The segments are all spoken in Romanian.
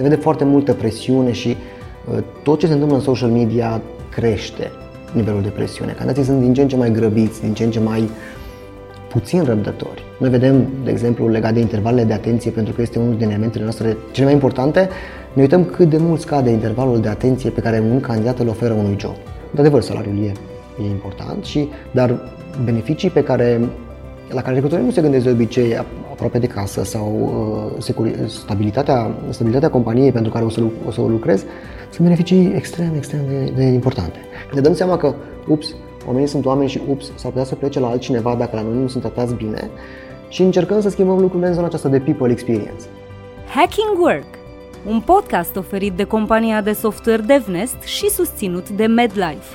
se vede foarte multă presiune și tot ce se întâmplă în social media crește nivelul de presiune. Candidații sunt din ce în ce mai grăbiți, din ce în ce mai puțin răbdători. Noi vedem, de exemplu, legat de intervalele de atenție, pentru că este unul din elementele noastre cele mai importante, ne uităm cât de mult scade intervalul de atenție pe care un candidat îl oferă unui job. De adevăr, salariul e important, dar beneficii la care recrutorii nu se gândesc de obicei, aproape de casă sau stabilitatea companiei pentru care o să lucrez, sunt beneficii extrem de importante. Ne dăm seama că, oamenii sunt oameni și s-ar putea să plece la altcineva dacă la noi nu sunt tratați bine și încercăm să schimbăm lucrurile în zona aceasta de people experience. Hacking Work, un podcast oferit de compania de software Devnest și susținut de Medlife.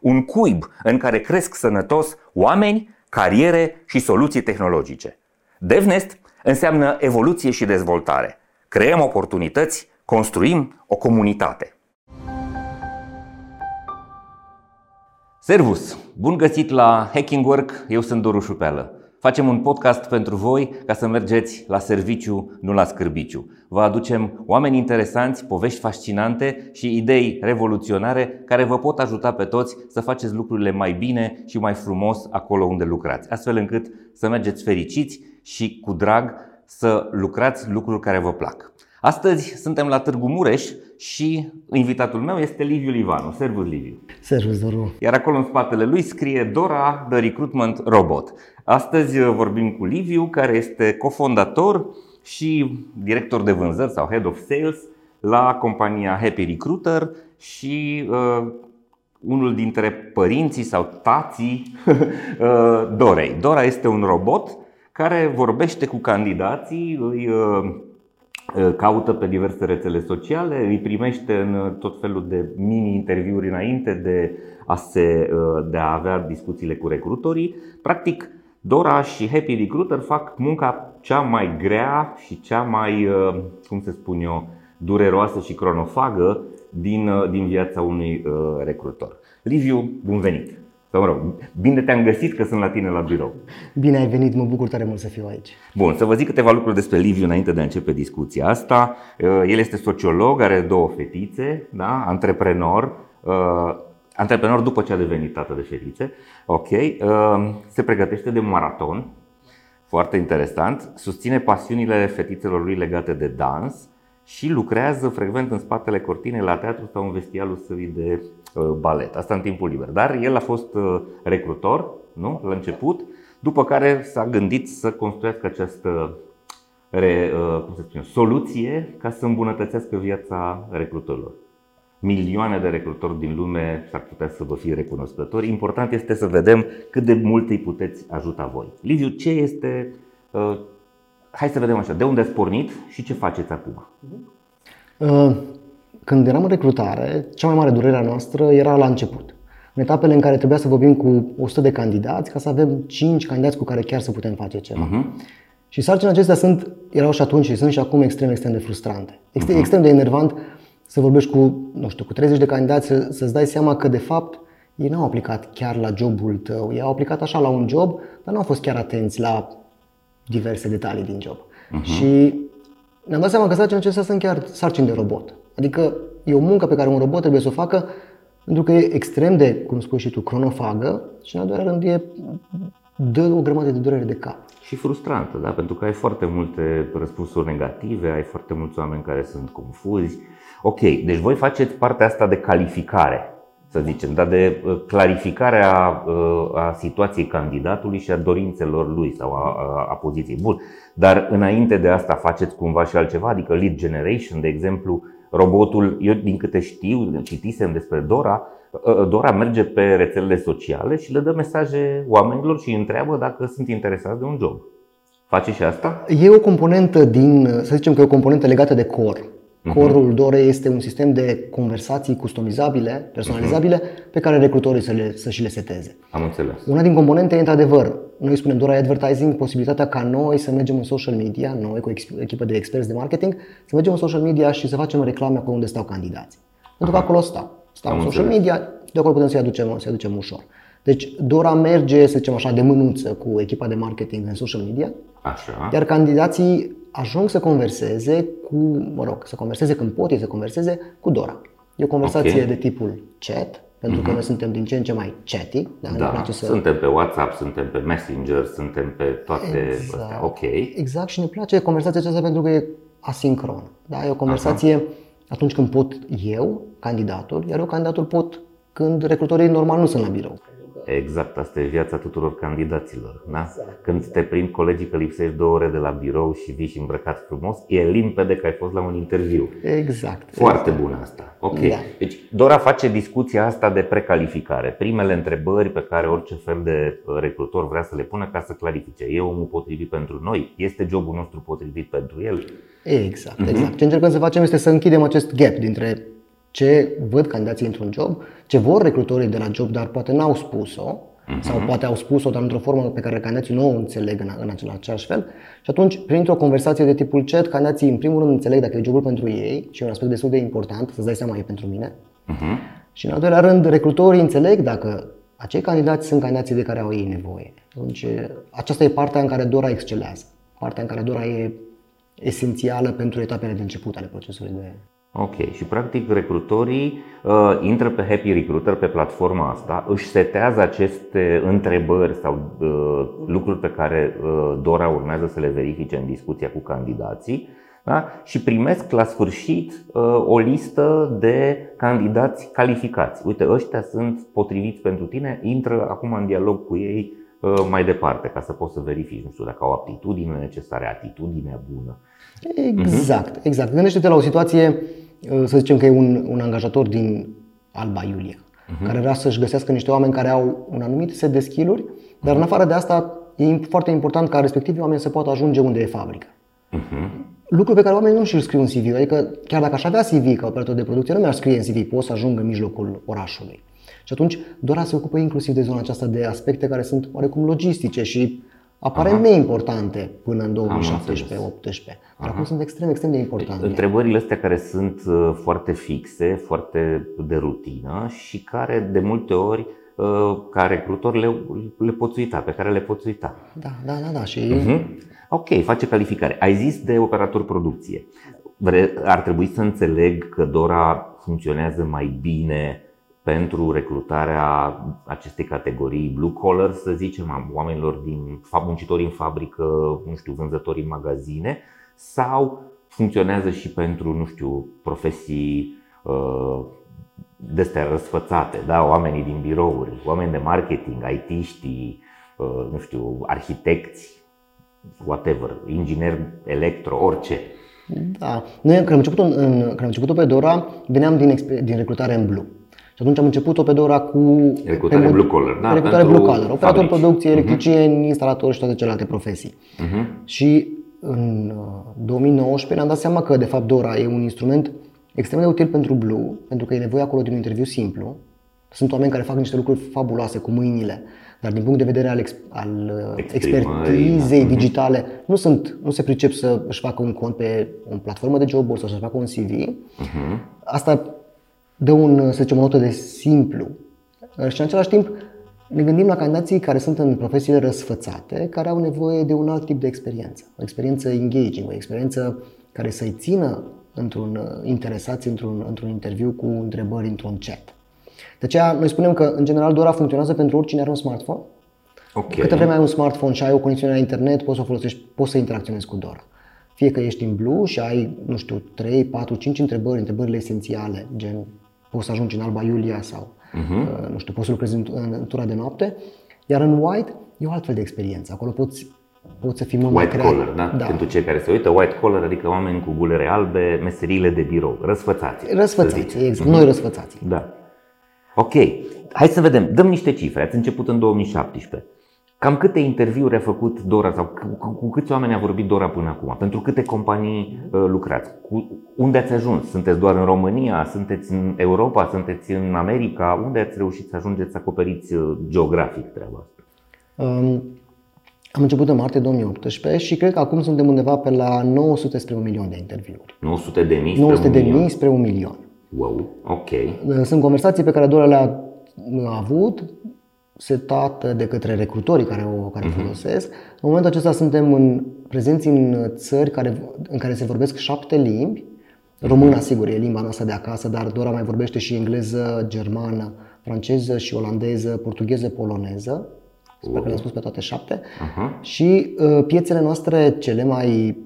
un cuib în care cresc sănătos oameni, cariere și soluții tehnologice. Devnest înseamnă evoluție și dezvoltare. Creăm oportunități, construim o comunitate. Servus! Bun găsit la Hacking Work, eu sunt Doru Șupeală. Facem un podcast pentru voi ca să mergeți la serviciu, nu la scârbiciu. Vă aducem oameni interesanți, povești fascinante și idei revoluționare care vă pot ajuta pe toți să faceți lucrurile mai bine și mai frumos acolo unde lucrați, astfel încât să mergeți fericiți și cu drag să lucrați lucruri care vă plac. Astăzi suntem la Târgu Mureș și invitatul meu este Liviu Livanu. Servus, Liviu! Servus, Doru! Iar acolo în spatele lui scrie Dora The Recruitment Robot. Astăzi vorbim cu Liviu, care este cofondator și director de vânzări sau Head of Sales la compania Happy Recruiter și unul dintre părinții sau tații Dorei. Dora este un robot care vorbește cu candidații, îi caută pe diverse rețele sociale, îi primește în tot felul de mini-interviuri înainte de a avea discuțiile cu recrutorii. Practic, Dora și Happy Recruiter fac munca cea mai grea și cea mai, dureroasă și cronofagă din viața unui recrutor. Liviu, bun venit! Sau, bine te-am găsit că sunt la tine la birou. Bine ai venit, mă bucur tare mult să fiu aici. Bun, să vă zic câteva lucruri despre Liviu înainte de a începe discuția asta. El este sociolog, are două fetițe, da? Antreprenor după ce a devenit tată de fetițe. Ok. Se pregătește de maraton, foarte interesant. Susține pasiunile fetițelor lui legate de dans și lucrează frecvent în spatele cortinei la teatru sau în vestialul său de balet. Asta în timpul liber. Dar el a fost recrutor, nu? La început, după care s-a gândit să construiască această soluție ca să îmbunătățească viața recrutorilor. Milioane de recrutori din lume s-ar putea să vă fie recunoscători. Important este să vedem cât de mult îi puteți ajuta voi. Liviu, ce este... Hai să vedem așa, de unde ați pornit și ce faceți acum? Când eram în recrutare, cea mai mare durere a noastră era la început. În etapele în care trebuia să vorbim cu 100 de candidați ca să avem 5 candidați cu care chiar să putem face ceva. Uh-huh. Și sarcinile acestea erau și atunci și sunt și acum extrem de frustrante. Extrem de enervant să vorbești cu, cu 30 de candidați, să-ți dai seama că de fapt ei n-au aplicat chiar la jobul tău. Ei au aplicat așa la un job, dar nu au fost chiar atenți la diverse detalii din job. Uh-huh. Și ne-am dat seama că sarcinile acestea sunt chiar sarcini de robot. Adică e o muncă pe care un robot trebuie să o facă pentru că e extrem de, cum spui și tu, cronofagă și în al doilea rând dă o grămadă de durere de cap. Și frustrantă, da? Pentru că ai foarte multe răspunsuri negative, ai foarte mulți oameni care sunt confuzi. Ok, deci voi faceți partea asta de calificare, să zicem, dar de clarificarea a situației candidatului și a dorințelor lui sau a poziției. Bun, dar înainte de asta faceți cumva și altceva, adică lead generation, de exemplu, robotul, eu din câte știu, citisem despre Dora merge pe rețelele sociale și le dă mesaje oamenilor și îi întreabă dacă sunt interesați de un job. Face și asta? E o componentă legată de core. Corul Dorei este un sistem de conversații customizabile, personalizabile, pe care recrutorii să și le seteze. Am înțeles. Una din componente e, într-adevăr, noi spunem Dora Advertising, posibilitatea ca noi să mergem în social media, noi cu o echipă de experți de marketing, să mergem în social media și să facem reclame acolo unde stau candidații. Pentru că acolo stau în social media, de acolo putem să-i aducem ușor. Deci Dora merge, să zicem așa, de mânuță cu echipa de marketing în social media, așa. Iar candidații ajung să converseze să converseze cu Dora. E o conversație de tipul chat, pentru că noi suntem din ce în ce mai chatty. Da, suntem pe WhatsApp, suntem pe Messenger, suntem pe toate astea. Ok. Exact, și ne place conversația aceasta pentru că e asincronă. Da, e o conversație atunci când pot eu, candidatul, iar eu, candidatul, pot când recrutorii normal nu sunt la birou. Exact, asta e viața tuturor candidaților, da? Exact, când te prind colegii că lipsești 2 ore de la birou și vii și îmbrăcat frumos, e limpede că ai fost la un interviu. Exact. Foarte bun asta. Ok. Da. Deci Dora face discuția asta de precalificare. Primele întrebări pe care orice fel de recrutor vrea să le pună ca să clarifice. E omul potrivit pentru noi? Este jobul nostru potrivit pentru el? Exact. Ce încercăm să facem este să închidem acest gap dintre ce văd candidații într-un job, ce vor recrutorii de la job, dar poate n-au spus-o, sau poate au spus-o, dar într-o formă pe care candidații nu o înțeleg în același fel. Și atunci, printr-o conversație de tipul chat, candidații în primul rând înțeleg dacă e jobul pentru ei, și e un aspect destul de important, să-ți dai seama, e pentru mine. Și în al doilea rând, recrutorii înțeleg dacă acei candidați sunt candidații de care au ei nevoie. Atunci, aceasta e partea în care Dora excelează, partea în care Dora e esențială pentru etapele de început ale procesului de... Ok, și practic recrutorii intră pe Happy Recruiter, pe platforma asta, își setează aceste întrebări sau lucruri pe care Dora urmează să le verifice în discuția cu candidații, da? Și primesc la sfârșit o listă de candidați calificați. Uite, ăștia sunt potriviți pentru tine, intră acum în dialog cu ei mai departe, ca să poți să verifici, nu știu, dacă au aptitudine necesară, atitudinea bună. Exact. Gândește-te la o situație, să zicem că e un angajator din Alba Iulia, care vrea să-și găsească niște oameni care au un anumit set de skill-uri, dar în afară de asta e foarte important ca respectivii oameni să poată ajunge unde e fabrica. Lucru pe care oamenii nu și-l scriu în CV, adică chiar dacă aș avea CV ca operator de producție, nu mi-aș scrie în CV, pot să ajung în mijlocul orașului. Și atunci Dora se ocupă inclusiv de zona aceasta de aspecte care sunt oarecum logistice și aparent neimportante până în 2017-18. Dar acum sunt extrem de importante. Întrebările astea care sunt foarte fixe, foarte de rutină și care de multe ori ca recrutor le poți uita, pe care le poți uita. Da. Și... Ok, face calificare. Ai zis de operator producție. Ar trebui să înțeleg că Dora funcționează mai bine pentru recrutarea acestei categorii blue collar, să zicem, oamenilor din muncitori în fabrică, nu știu, vânzători în magazine, sau funcționează și pentru, nu știu, profesii de astea răsfățate, da, oamenii din birouri, oameni de marketing, IT-știi, nu știu, arhitecți, whatever, inginer electro, orice. Da, noi când am început pe Dora, veneam din recrutare în blue. Și atunci am început-o pe Dora cu recrutare blue collar, da, recrutare blue collar, operator producție, electricieni, instalatori și toate celelalte profesii. Și în 2019 ne-am dat seama că de fapt Dora e un instrument extrem de util pentru blue, pentru că e nevoie acolo de un interviu simplu. Sunt oameni care fac niște lucruri fabuloase cu mâinile, dar din punct de vedere al expertizei digitale nu se pricep să își facă un cont pe o platformă de job-uri sau să-și facă un CV. Asta dă un, să zicem, o notă de simplu. Și în același timp ne gândim la candidații care sunt în profesiile răsfățate, care au nevoie de un alt tip de experiență. O experiență engaging, o experiență care să-i țină interesați într-un interviu cu întrebări într-un chat. De aceea noi spunem că în general Dora funcționează pentru oricine are un smartphone. Câtă vreme ai un smartphone și ai o conexiune la internet, poți să o folosești, poți să interacționezi cu Dora. Fie că ești în blue și ai, nu știu, 3, 4, 5 întrebările esențiale, gen poți să ajungi în Alba Iulia sau, nu știu, poți să lucrezi în tura de noapte. Iar în white e o altfel de experiență. Acolo poți să fii mult mai creativ. White collar, da? Pentru cei care se uită, white collar, adică oameni cu gulere albe, meseriile de birou, răsfățați, exact, noi răsfățați. Da. Ok, hai să vedem, dăm niște cifre. Ați început în 2017. Cam câte interviuri a făcut Dora sau cu câți oameni a vorbit Dora până acum? Pentru câte companii lucrați? Unde ați ajuns? Sunteți doar în România? Sunteți în Europa? Sunteți în America? Unde ați reușit să ajungeți să acoperiți geografic treaba asta? Am început în martie 2018 și cred că acum suntem undeva pe la 900 spre 1 milion de interviuri. 900 de mii spre 1 milion. Wow, ok. Sunt conversații pe care Dora le-a avut, setată de către recrutorii care folosesc. În momentul acesta suntem prezenți în țări în care se vorbesc 7 limbi. Româna, sigur, e limba noastră de acasă, dar Dora mai vorbește și engleză, germană, franceză și olandeză, portugheză, poloneză. Sper că le-am spus pe toate 7. Și piețele noastre cele mai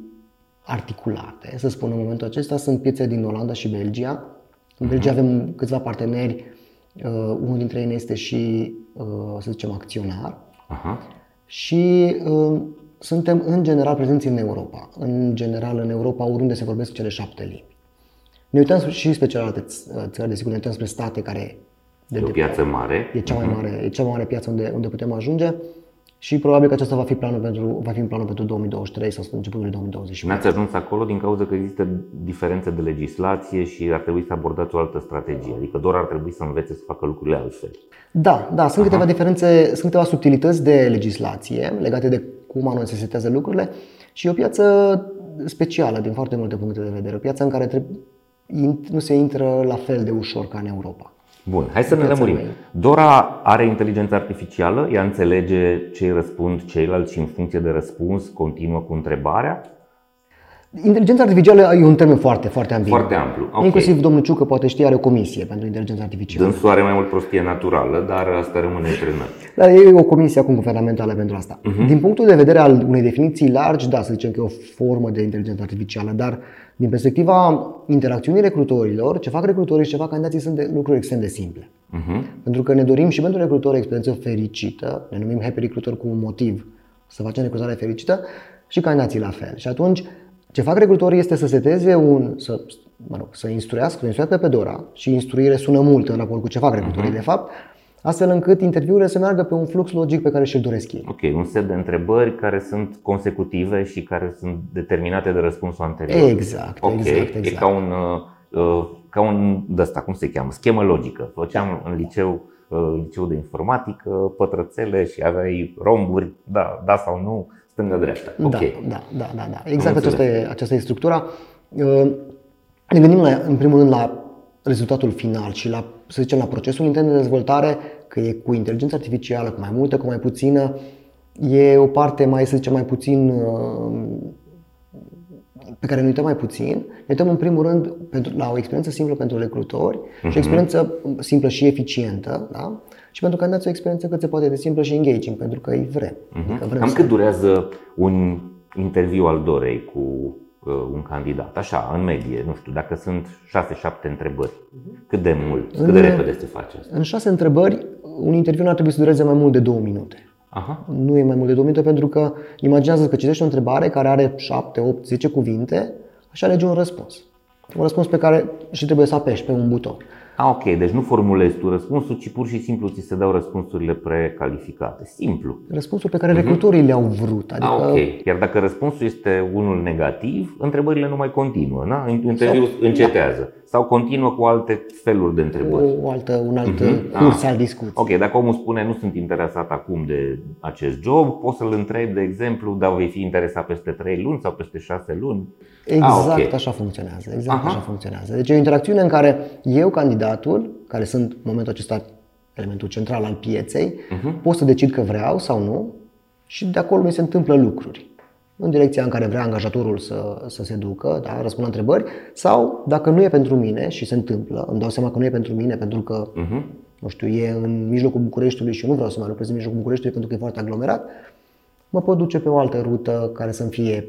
articulate, să spun, în momentul acesta, sunt piețele din Olanda și Belgia. În Belgia avem câțiva parteneri. Unul dintre ei este și, să zicem, acționar. Și suntem în general prezenți în Europa. În general în Europa, oriunde se vorbesc cele 7 limbi. Ne uităm și spre celelalte țări, desigur, ne uităm spre state care e o piață mare. E cea mai mare, e cea mai mare piață unde putem ajunge. Și probabil că acesta va fi în planul pentru 2023 sau începutul 2024. N-ați ajuns acolo din cauza că există diferențe de legislație și ar trebui să abordați o altă strategie. Adică doar ar trebui să învețe să facă lucrurile altfel. Da, sunt câteva diferențe, sunt câteva subtilități de legislație legate de cum anume se setează lucrurile și e o piață specială din foarte multe puncte de vedere, o piață în care nu se intră la fel de ușor ca în Europa. Bun, hai să ne lămurim. Dora are inteligență artificială, ea înțelege ce îi răspund ceilalți și în funcție de răspuns continuă cu întrebarea? Inteligența artificială e un termen foarte, foarte ambigu. Foarte amplu. Okay. Inclusiv domnul Ciucă, poate știe, are o comisie pentru inteligența artificială. Dânsul are mai mult prostie naturală, dar asta rămâne între noi. Dar e o comisie acum guvernamentală pentru asta. Din punctul de vedere al unei definiții largi, da, să zicem că e o formă de inteligență artificială, dar din perspectiva interacțiunii recrutorilor, ce fac recrutorii și ce fac candidații sunt lucruri extrem de simple. Pentru că ne dorim și pentru recrutori o experiență fericită, ne numim Happy Recruiter cu un motiv, să facem recrutare fericită și candidații la fel. Și atunci ce fac recrutorii este să seteze să instruiască pe Dora, și instruire sună mult în raport cu ce fac recrutorii de fapt, astfel încât interviurile să meargă pe un flux logic pe care și-l doresc ei. Ok, un set de întrebări care sunt consecutive și care sunt determinate de răspunsul anterior. Exact. E ca un de-asta, cum se cheamă, schemă logică. Făceam în liceu de informatică, pătrățele și aveai romburi, da sau nu. Stânga-dreapta. Okay. Da. Exact aceasta e structura. Ne gândim în primul rând la rezultatul final și la, să zicem, la procesul intern de dezvoltare, că e cu inteligența artificială, cu mai multă, cu mai puțină, e o parte mai, să zicem, mai puțin pe care ne uităm mai puțin. Ne uităm în primul rând la o experiență simplă pentru recrutori și o experiență simplă și eficientă, da? Și pentru că candidați o experiență cât se poate de simplă și engaging, pentru că îi vrem. Cam cât durează un interviu al Dorei cu un candidat? Așa, în medie, nu știu, dacă sunt 6-7 întrebări, cât de mult, cât de repede se face asta? În 6 întrebări, un interviu nu ar trebui să dureze mai mult de 2 minute. Nu e mai mult de 2 minute pentru că imaginează-ți că citești o întrebare care are 7, 8, 10 cuvinte și alegi un răspuns. Un răspuns pe care și trebuie să apeși pe un buton. Ok, deci nu formulezi tu răspunsul, ci pur și simplu ți se dau răspunsurile precalificate. Simplu. Răspunsul pe care recrutorii le-au vrut. Adică... Ok, iar dacă răspunsul este unul negativ, întrebările nu mai continuă, na? Interviul încetează. Sau continuă cu alte feluri de întrebări. Un alt curs al discuției. Ok, dacă omul spune nu sunt interesat acum de acest job, poți să-l întrebi, de exemplu, dar vei fi interesat peste 3 luni sau peste 6 luni. Așa funcționează. Deci e o interacțiune în care eu, candidatul, care sunt în momentul acesta elementul central al pieței, pot să decid că vreau sau nu și de acolo mi se întâmplă lucruri. În direcția în care vrea angajatorul să se ducă, răspund la întrebări, sau dacă nu e pentru mine și se întâmplă, îmi dau seama că nu e pentru mine pentru că, nu știu, e în mijlocul Bucureștiului și eu nu vreau să mai lucrez în mijlocul Bucureștiului pentru că e foarte aglomerat, mă pot duce pe o altă rută care să-mi fie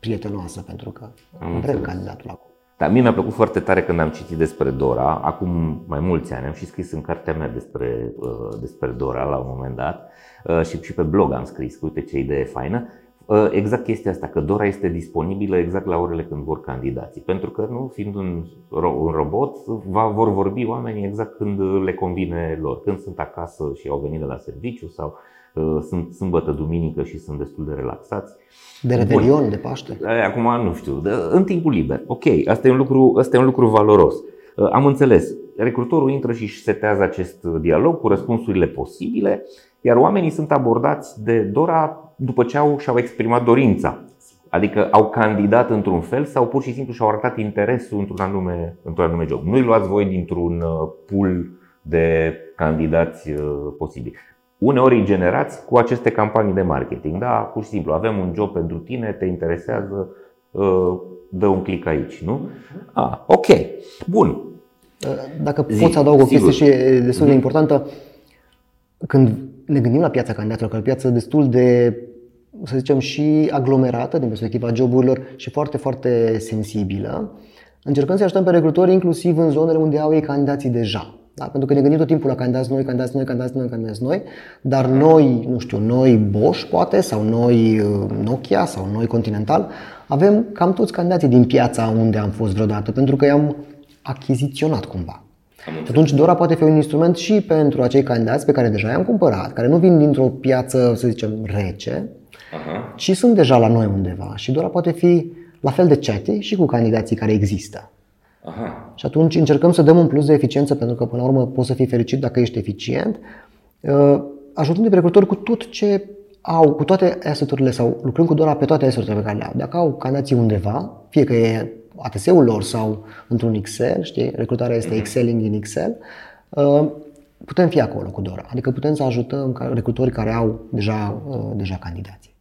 prietenoasă pentru că întreb candidatul acolo. Da, mie mi-a plăcut foarte tare când am citit despre Dora, acum mai mulți ani, am și scris în cartea mea despre Dora la un moment dat și pe blog am scris, uite ce idee faină. Exact chestia asta, că Dora este disponibilă exact la orele când vor candidații. Pentru că, nu fiind un robot, vor vorbi oamenii exact când le convine lor. Când sunt acasă și au venit de la serviciu sau sunt sâmbătă, duminică și sunt destul de relaxați. De Revelion, bun, de Paște? Acum nu știu, în timpul liber. Ok, asta e un lucru, asta e un lucru valoros. Am înțeles. Recrutorul intră și își setează acest dialog cu răspunsurile posibile, iar oamenii sunt abordați de Dora după ce și-au exprimat dorința. Adică au candidat într-un fel sau pur și simplu și-au arătat interesul într-un anume job. Nu-i luați voi dintr-un pool de candidați posibili. Uneori îi generați cu aceste campanii de marketing. Da, pur și simplu, avem un job pentru tine, te interesează, dă un click aici, nu? Ah, ok, bun. Dacă pot să adaug o chestie și destul de importantă, când ne gândim la piața candidaților, că e o piață destul de, să zicem, și aglomerată din perspectiva joburilor și foarte, foarte sensibilă, încercăm să ajutăm pe recrutori inclusiv în zonele unde au ei candidații deja. Da? Pentru că ne gândim tot timpul la candidați noi, dar noi, nu știu, noi Bosch poate, sau noi Nokia, sau noi Continental, avem cam toți candidații din piața unde am fost vreodată, pentru că i-am achiziționat cumva. Și atunci Dora poate fi un instrument și pentru acei candidați pe care deja i-am cumpărat, care nu vin dintr-o piață, să zicem, rece, ci sunt deja la noi undeva. Și Dora poate fi la fel de chatty și cu candidații care există. Aha. Și atunci încercăm să dăm un plus de eficiență, pentru că până la urmă poți să fii fericit dacă ești eficient, ajutând pe recrutori cu tot ce au, cu toate asset-urile sau lucrând cu Dora pe toate asset-urile pe care le au. Dacă au candidații undeva, fie că e ATS-ul lor sau într-un Excel, știi, recrutarea este Exceling din Excel, putem fi acolo cu Dora. Adică putem să ajutăm recrutorii care au deja candidații.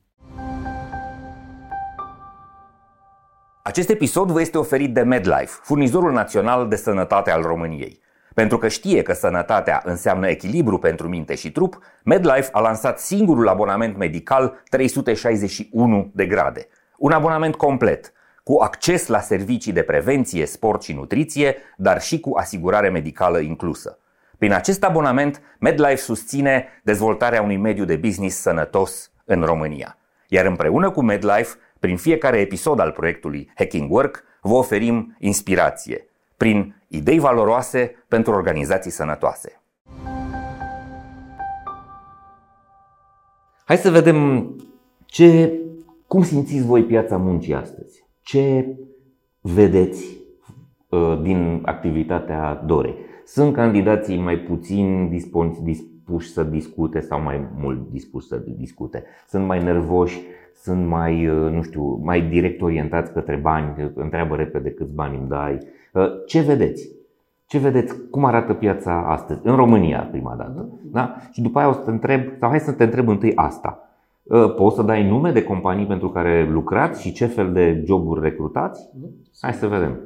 Acest episod vă este oferit de Medlife, furnizorul național de sănătate al României. Pentru că știe că sănătatea înseamnă echilibru pentru minte și trup, Medlife a lansat singurul abonament medical 361 de grade. Un abonament complet, cu acces la servicii de prevenție, sport și nutriție, dar și cu asigurare medicală inclusă. Prin acest abonament, Medlife susține dezvoltarea unui mediu de business sănătos în România. Iar împreună cu Medlife, prin fiecare episod al proiectului Hacking Work, vă oferim inspirație prin idei valoroase pentru organizații sănătoase. Hai să vedem cum simțiți voi piața muncii astăzi. Ce vedeți din activitatea Dorei? Sunt candidații mai puțin dispuși să discute sau mai mult dispuși să discute? Sunt mai nervoși? Sunt mai, nu știu, mai direct orientați către bani, întreabă repede câți bani îmi dai. Ce vedeți? Ce vedeți? Cum arată piața astăzi? În România, prima dată. Da? Și după aia o să te întreb, sau hai să te întreb întâi asta. Poți să dai nume de companii pentru care lucrați și ce fel de joburi recrutați? Hai să vedem.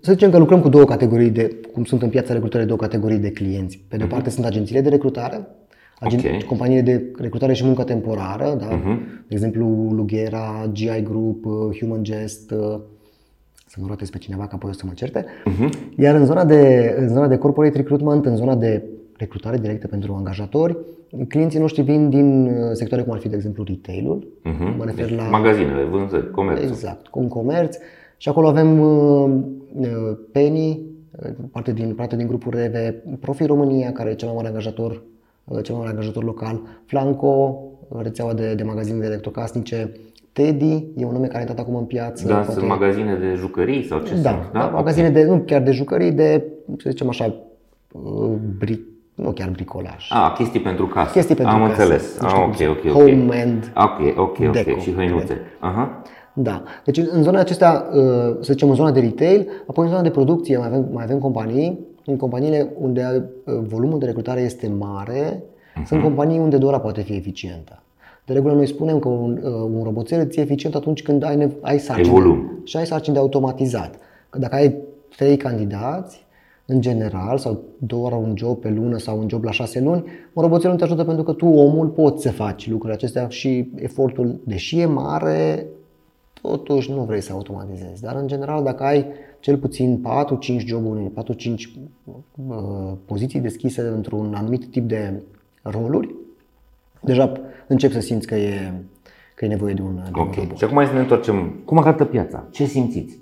Să zicem că lucrăm cu două categorii cum sunt în piața recrutării, două categorii de clienți. Pe de o parte sunt agențiile de recrutare, companiile de recrutare și muncă temporară, da? De exemplu Lugera, GI Group, Human Jest, să mă rotez pe cineva ca apoi o să mă certe. Iar în zona de corporate recruitment, în zona de recrutare directă pentru angajatori, clienții noștri vin din sectoare cum ar fi, de exemplu, retail-ul, mă refer deci la magazinele, vânzări, comerț. Exact, un comerț. Și acolo avem Penny, parte din grupul REVE, Profi România, care e cel mai mare angajator local, Flanco, rețeaua de magazine de electrocasnice, Teddy, e un nume care a intrat acum în piață. Da, poate sunt magazine de jucării sau ce sunt? Da, magazine de, nu chiar de jucării, de, să zicem așa, nu chiar bricolaj. Ah, chestii pentru casă. Am înțeles. Ok. Home and deco, și hăinuțe. Aha. Da. Deci în zona acestea, să zicem în zona de retail, apoi în zona de producție mai avem companii. În companiile unde volumul de recrutare este mare, sunt companii unde Dora poate fi eficientă. De regulă noi spunem că un roboțel îți e eficient atunci când ai sarcini de automatizat. Că dacă ai 3 candidați, în general, sau 2 ore un job pe lună sau un job la 6 luni, un roboțel nu te ajută pentru că tu, omul, poți să faci lucrurile acestea și efortul, deși e mare, totuși nu vrei să automatizezi. Dar în general, dacă ai cel puțin 4-5 joburi, 4-5 poziții deschise într-un anumit tip de roluri, deja încep să simți că e nevoie de un robot. Și acum hai să ne întoarcem. Cum arată piața? Ce simțiți?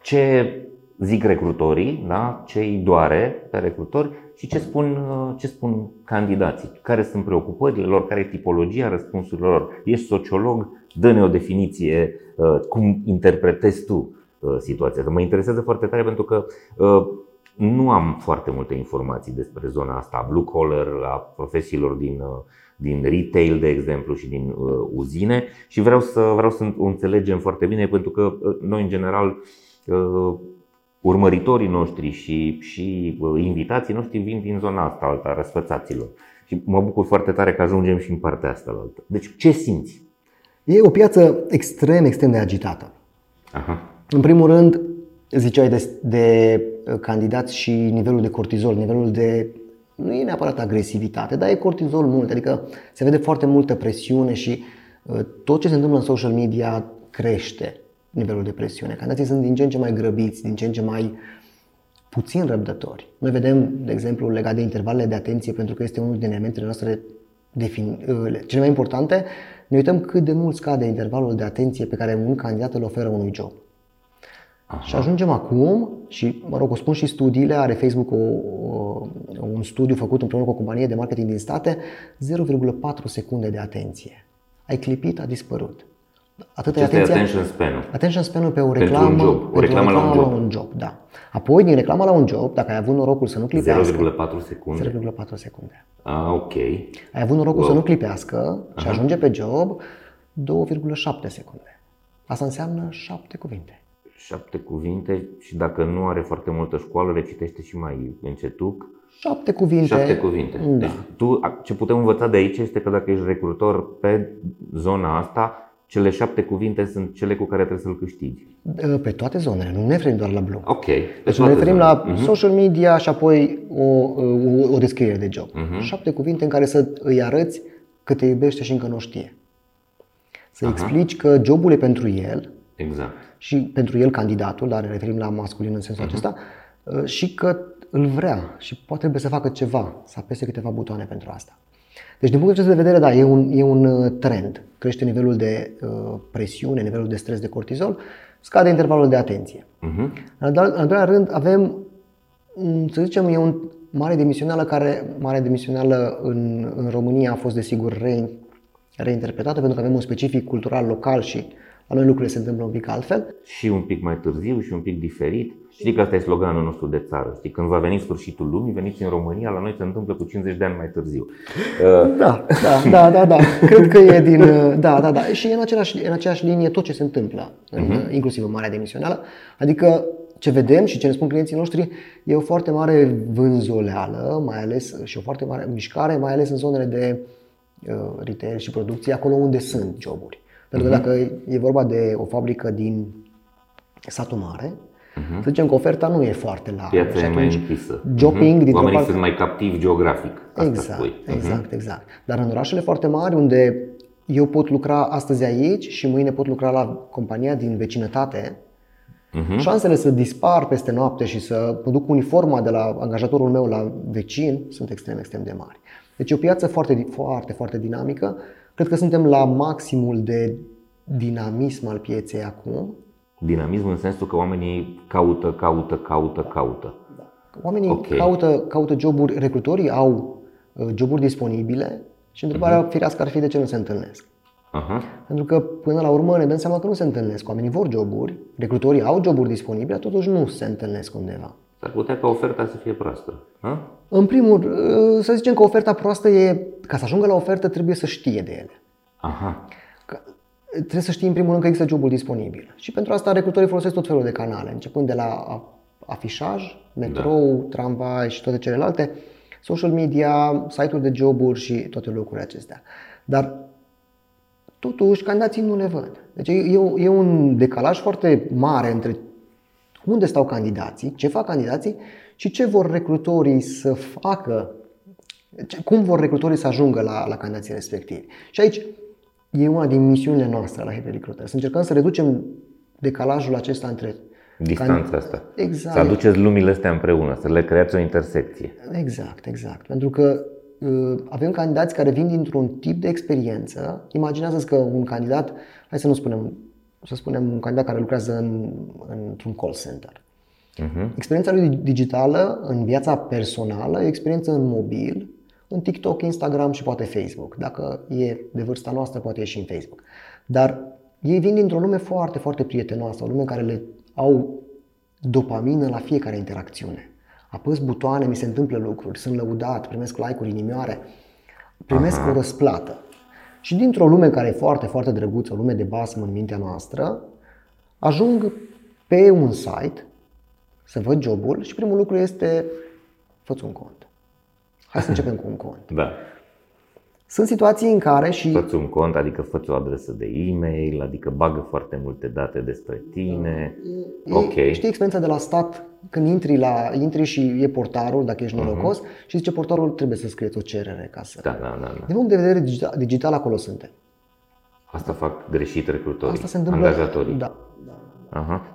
Ce zic recrutorii? Da? Ce îi doare pe recrutori? și ce spun candidații, care sunt preocupările lor, care e tipologia răspunsurilor lor. Ești sociolog, dă-ne o definiție, cum interpretezi tu situația. Mă interesează foarte tare pentru că nu am foarte multe informații despre zona asta blue collar, a profesiilor din retail, de exemplu, și din uzine. Și vreau să o înțelegem foarte bine, pentru că noi, în general, urmăritorii noștri și invitații noștri vin din zona asta alta, a răsfățaților. Și mă bucur foarte tare că ajungem și în partea asta. Deci ce simți? E o piață extrem de agitată. Aha. În primul rând, ziceai de candidați și nivelul de cortizol, nivelul de, nu e neapărat agresivitate, dar e cortizol mult, adică se vede foarte multă presiune și tot ce se întâmplă în social media crește nivelul de presiune. Candidații sunt din ce în ce mai grăbiți, din ce în ce mai puțin răbdători. Noi vedem, de exemplu, legat de intervalele de atenție, pentru că este unul din elementele noastre cele mai importante, ne uităm cât de mult scade intervalul de atenție pe care un candidat îl oferă unui job. Aha. Și ajungem acum, și mă rog, o spun și studiile, are Facebook un studiu făcut împreună cu o companie de marketing din state, 0,4 secunde de atenție. Ai clipit, a dispărut. Atâta atenție. Attention span-ul pe o reclamă, pentru un job. O reclamă la un job, da. Apoi din reclama la un job, dacă ai avut norocul să nu clipească, 0,4 secunde. 0,4 secunde. Ah, ok. Ai avut norocul să nu clipească și ajunge pe job, 2,7 secunde. Asta înseamnă 7 cuvinte. 7 cuvinte, și dacă nu are foarte multă școală, le citește și mai încetuc. 7 cuvinte. 7 cuvinte. Da. Deci tu, ce putem învăța de aici este că dacă ești recrutor pe zona asta, cele 7 cuvinte sunt cele cu care trebuie să-l câștigi. Pe toate zonele, nu ne referim doar la blog. Ok. Deci ne referim la social media și apoi o descriere de job. 7 cuvinte în care să îi arăți că te iubește și încă nu știe. Să-i explici că jobul e pentru el. Exact. Și pentru el candidatul, dar ne referim la masculin în sensul acesta, și că îl vrea și poate trebuie să facă ceva, să apese câteva butoane pentru asta. Deci din punctul acesta de vedere, da, e un trend. Crește nivelul de presiune, nivelul de stres, de cortizol, scade intervalul de atenție. În al doilea rând avem, să zicem, e un mare demisională în România a fost desigur reinterpretată, pentru că avem un specific cultural local și la noi lucrurile se întâmplă un pic altfel. Și un pic mai târziu și un pic diferit. Știi că asta e sloganul nostru de țară. Știi, când va veni sfârșitul lumii, veniți în România, la noi se întâmplă cu 50 de ani mai târziu. Da. Cred că e din... Da. Și în aceeași linie tot ce se întâmplă, inclusiv în marea demisională. Adică ce vedem și ce ne spun clienții noștri e o foarte mare vânzoleală, mai ales, și o foarte mare mișcare, mai ales în zonele de retail și producție, acolo unde sunt joburi. Pentru că dacă e vorba de o fabrică din satul mare, să zicem că oferta nu e foarte largă. Piața e mai închisă. Oamenii sunt mai captivi geografic. Exact. Dar în orașele foarte mari, unde eu pot lucra astăzi aici și mâine pot lucra la compania din vecinătate, șansele să dispar peste noapte și să mă duc uniforma de la angajatorul meu la vecin sunt extrem de mari. Deci e o piață foarte dinamică. Cred că suntem la maximul de dinamism al pieței acum. Dinamism în sensul că oamenii caută. Oamenii caută joburi, recrutorii au joburi disponibile și întrebarea firească ar fi de ce nu se întâlnesc. Pentru că până la urmă ne dăm seama că nu se întâlnesc. Oamenii vor joburi, recrutorii au joburi disponibile, totuși nu se întâlnesc undeva. S-ar putea ca oferta să fie proastă. În primul rând, să zicem că oferta proastă e, ca să ajungă la ofertă trebuie să știe de ele. Trebuie să știi în primul rând că există jobul disponibil. Și pentru asta recrutorii folosesc tot felul de canale, începând de la afișaj, metrou, tramvai și toate celelalte, social media, site-uri de joburi și toate lucrurile acestea. Dar totuși candidații nu le văd. Deci e un decalaj foarte mare între unde stau candidații, ce fac candidații și ce vor recrutorii să facă, cum vor recrutorii să ajungă la candidații respectivi. Și aici e una din misiunile noastre la Happy Recruiter, să încercăm să reducem decalajul acesta între distanța asta. Exact. Să aduceți lumile astea împreună, să le creați o intersecție. Exact. Pentru că avem candidați care vin dintr-un tip de experiență. Imaginează-ți că un candidat, hai să spunem un candidat care lucrează într-un call center. Experiența lui digitală în viața personală e experiență în mobil, în TikTok, Instagram și poate Facebook. Dacă e de vârsta noastră, poate e și în Facebook. Dar ei vin dintr-o lume foarte, foarte prietenoasă, o lume în care le au dopamină la fiecare interacțiune. Apăs butoane, mi se întâmplă lucruri, sunt lăudat, primesc like-uri, inimioare, primesc o răsplată. Și dintr-o lume în care e foarte, foarte drăguță, o lume de basm în mintea noastră, ajung pe un site să văd jobul și primul lucru este fă-ți un cont. Hai să începem cu un cont. Da. Sunt situații în care și... Fă-ți un cont, adică fă-ți o adresă de e-mail, adică bagă foarte multe date despre tine. Okay. Știi experiența de la stat când intri și e portarul, dacă ești norocos, și zice portarul trebuie să scrieți o cerere ca să... Da. Din punct de vedere digital acolo suntem. Asta fac greșit recrutorii, asta se întâmplă... angajatorii. Da.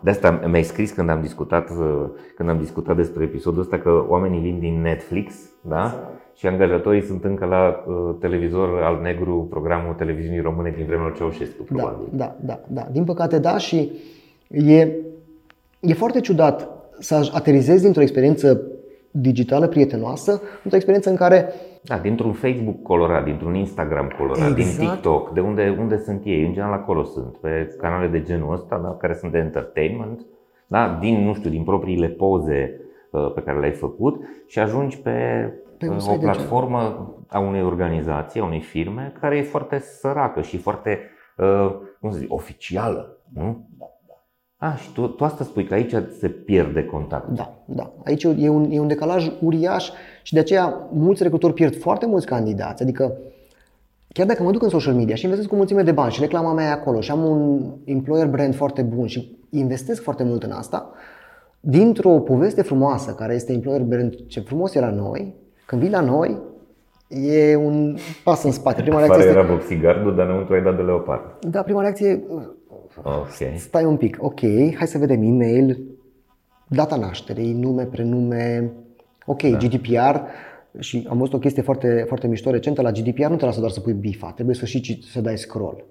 De asta mi-ai scris când am discutat despre episodul ăsta că oamenii vin din Netflix, da? Și angajatorii sunt încă la televizor al negru, programul televiziunii române din vremea Ceaușescu, probabil. Da. Din păcate da, și e foarte ciudat să aterizezi dintr-o experiență digitală prietenoasă, într-o experiență în care... Da, dintr-un Facebook colorat, dintr-un Instagram colorat, din TikTok, de unde sunt ei, în general acolo sunt, pe canale de genul ăsta, da, care sunt de entertainment, da, din propriile poze pe care le-ai făcut și ajungi pe o platformă a unei organizații, a unei firme, care e foarte săracă și foarte, oficială, nu? Ah, și tu asta spui că aici se pierde contactul. Da. Aici e un decalaj uriaș și de aceea mulți recrutori pierd foarte mulți candidați. Adică chiar dacă mă duc în social media și investesc cu mulțime de bani și reclama mea e acolo și am un employer brand foarte bun și investesc foarte mult în asta, dintr-o poveste frumoasă care este employer brand, ce frumos e la noi, când vii la noi e un pas în spate. Prima reacție este... era boxigardul, dar înăuntru ai dat de leopard. Da, prima reacție... Okay. Stai un pic, ok, hai să vedem e-mail, data nașterii, nume, prenume, GDPR. Și am văzut o chestie foarte, foarte mișto recentă, la GDPR nu te lasă doar să pui bifa, trebuie să dai scroll.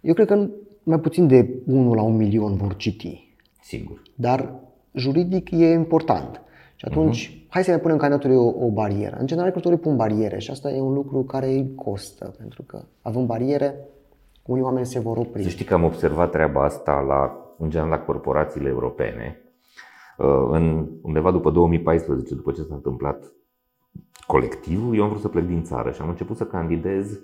Eu cred că mai puțin de 1 la 1.000.000 vor citi. Sigur. Dar juridic e important și atunci hai să ne punem candidatului o barieră. În general recrutorii pun bariere și asta e un lucru care îi costă, pentru că având bariere, unii oameni se vor opri. Să știi că am observat treaba asta în general la corporațiile europene. Undeva după 2014, după ce s-a întâmplat colectivul, eu am vrut să plec din țară și am început să candidez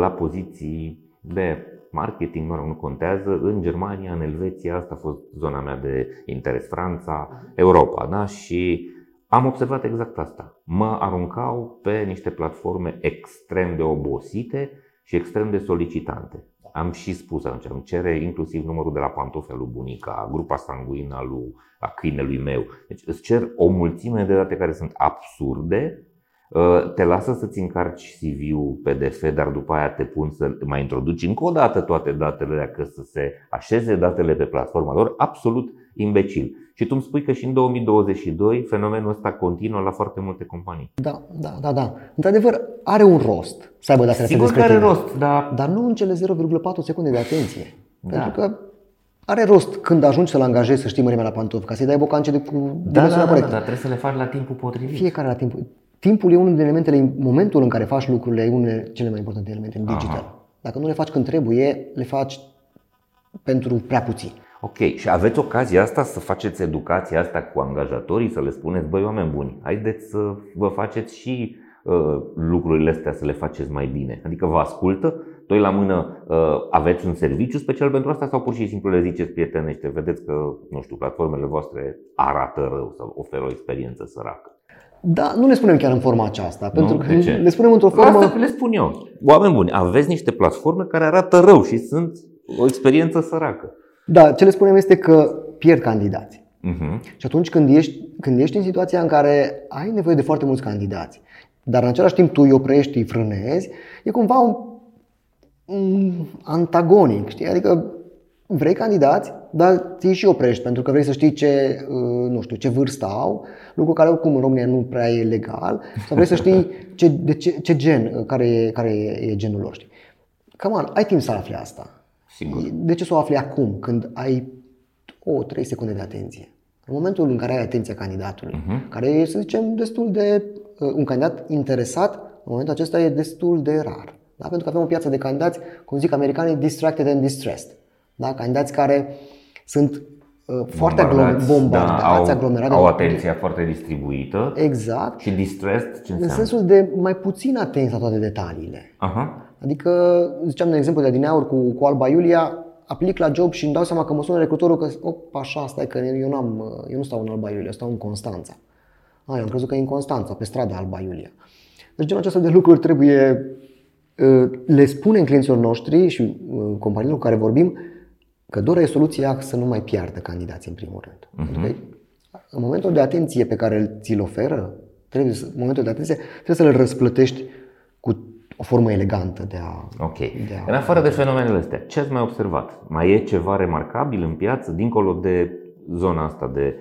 la poziții de marketing, nu contează, în Germania, în Elveția, asta a fost zona mea de interes, Franța, Europa, da? Și am observat exact asta. Mă aruncau pe niște platforme extrem de obosite și extrem de solicitante. Am și spus atunci, îmi cere inclusiv numărul de la pantofea lui bunica, grupa sanguină a câinelui meu. Deci îți cer o mulțime de date care sunt absurde, te lasă să-ți încarci CV-ul PDF, dar după aia te pun să mai introduci încă o dată toate datele, ca să se așeze datele pe platforma lor, absolut imbecil. Și tu îmi spui că și în 2022 fenomenul ăsta continuă la foarte multe companii. Da. Într-adevăr, are un rost să aibă datele despre tine. Sigur că are rost, dar nu în cele 0,4 secunde de atenție. Da. Pentru că are rost când ajungi să-l angajezi să știi mărimea la pantofi, ca să-i dai bocancele cu dimensiunea corectă. Dar trebuie să le faci la timpul potrivit. Fiecare la timpul. Timpul e unul din elementele, momentul în care faci lucrurile e unul din cele mai importante elemente în digital. Dacă nu le faci când trebuie, le faci pentru prea puțin. Ok, și aveți ocazia asta să faceți educația asta cu angajatorii, să le spuneți, băi oameni buni, haideți să vă faceți și lucrurile astea să le faceți mai bine. Adică vă ascultă, doi la mână, aveți un serviciu special pentru asta sau pur și simplu le ziceți prietenește, vedeți că, platformele voastre arată rău sau oferă o experiență săracă. Da, nu le spunem chiar în forma aceasta, pentru că le spunem într-o formă... Asta le spun eu. Oameni buni, aveți niște platforme care arată rău și sunt o experiență săracă. Da, ce le spunem este că pierd candidați. Și atunci când ești în situația în care ai nevoie de foarte mulți candidați, dar în același timp tu îi oprești, îi frânezi, e cumva un antagonic, știi? Adică vrei candidați, dar ți-i și oprești, pentru că vrei să știi ce vârstă au, lucru care oricum în România nu prea e legal, sau vrei să știi ce gen, care e genul lor, știi? Come on, ai timp să afli asta. Sigur. De ce să o afli acum, când ai 3 secunde de atenție? În momentul în care ai atenția candidatului, care e, să zicem, destul de un candidat interesat, în momentul acesta e destul de rar. Da? Pentru că avem o piață de candidați, cum zic americanii, distracted and distressed. Da? Candidați care sunt foarte bombardați, da, aglomerate. Au atenția foarte distribuită. Exact. Și distressed ce înseamnă? În sensul de mai puțin atenți la toate detaliile. Adică, ziceam de exemplu de adineauri cu Alba Iulia, aplic la job și îmi dau seama că mă sună recrutorul că așa, stai că eu nu stau în Alba Iulia, stau în Constanța. Eu am crezut că e în Constanța, pe strada Alba Iulia. Deci genul acesta de lucruri trebuie, le spunem clienților noștri și companiilor cu care vorbim că Dora e soluția să nu mai piardă candidații în primul rând. Pentru că în momentul de atenție pe care ți-l oferă, trebuie să le răsplătești cu o formă elegantă de a... Ok. În afară de fenomenele astea, ce ați mai observat? Mai e ceva remarcabil în piață, dincolo de zona asta de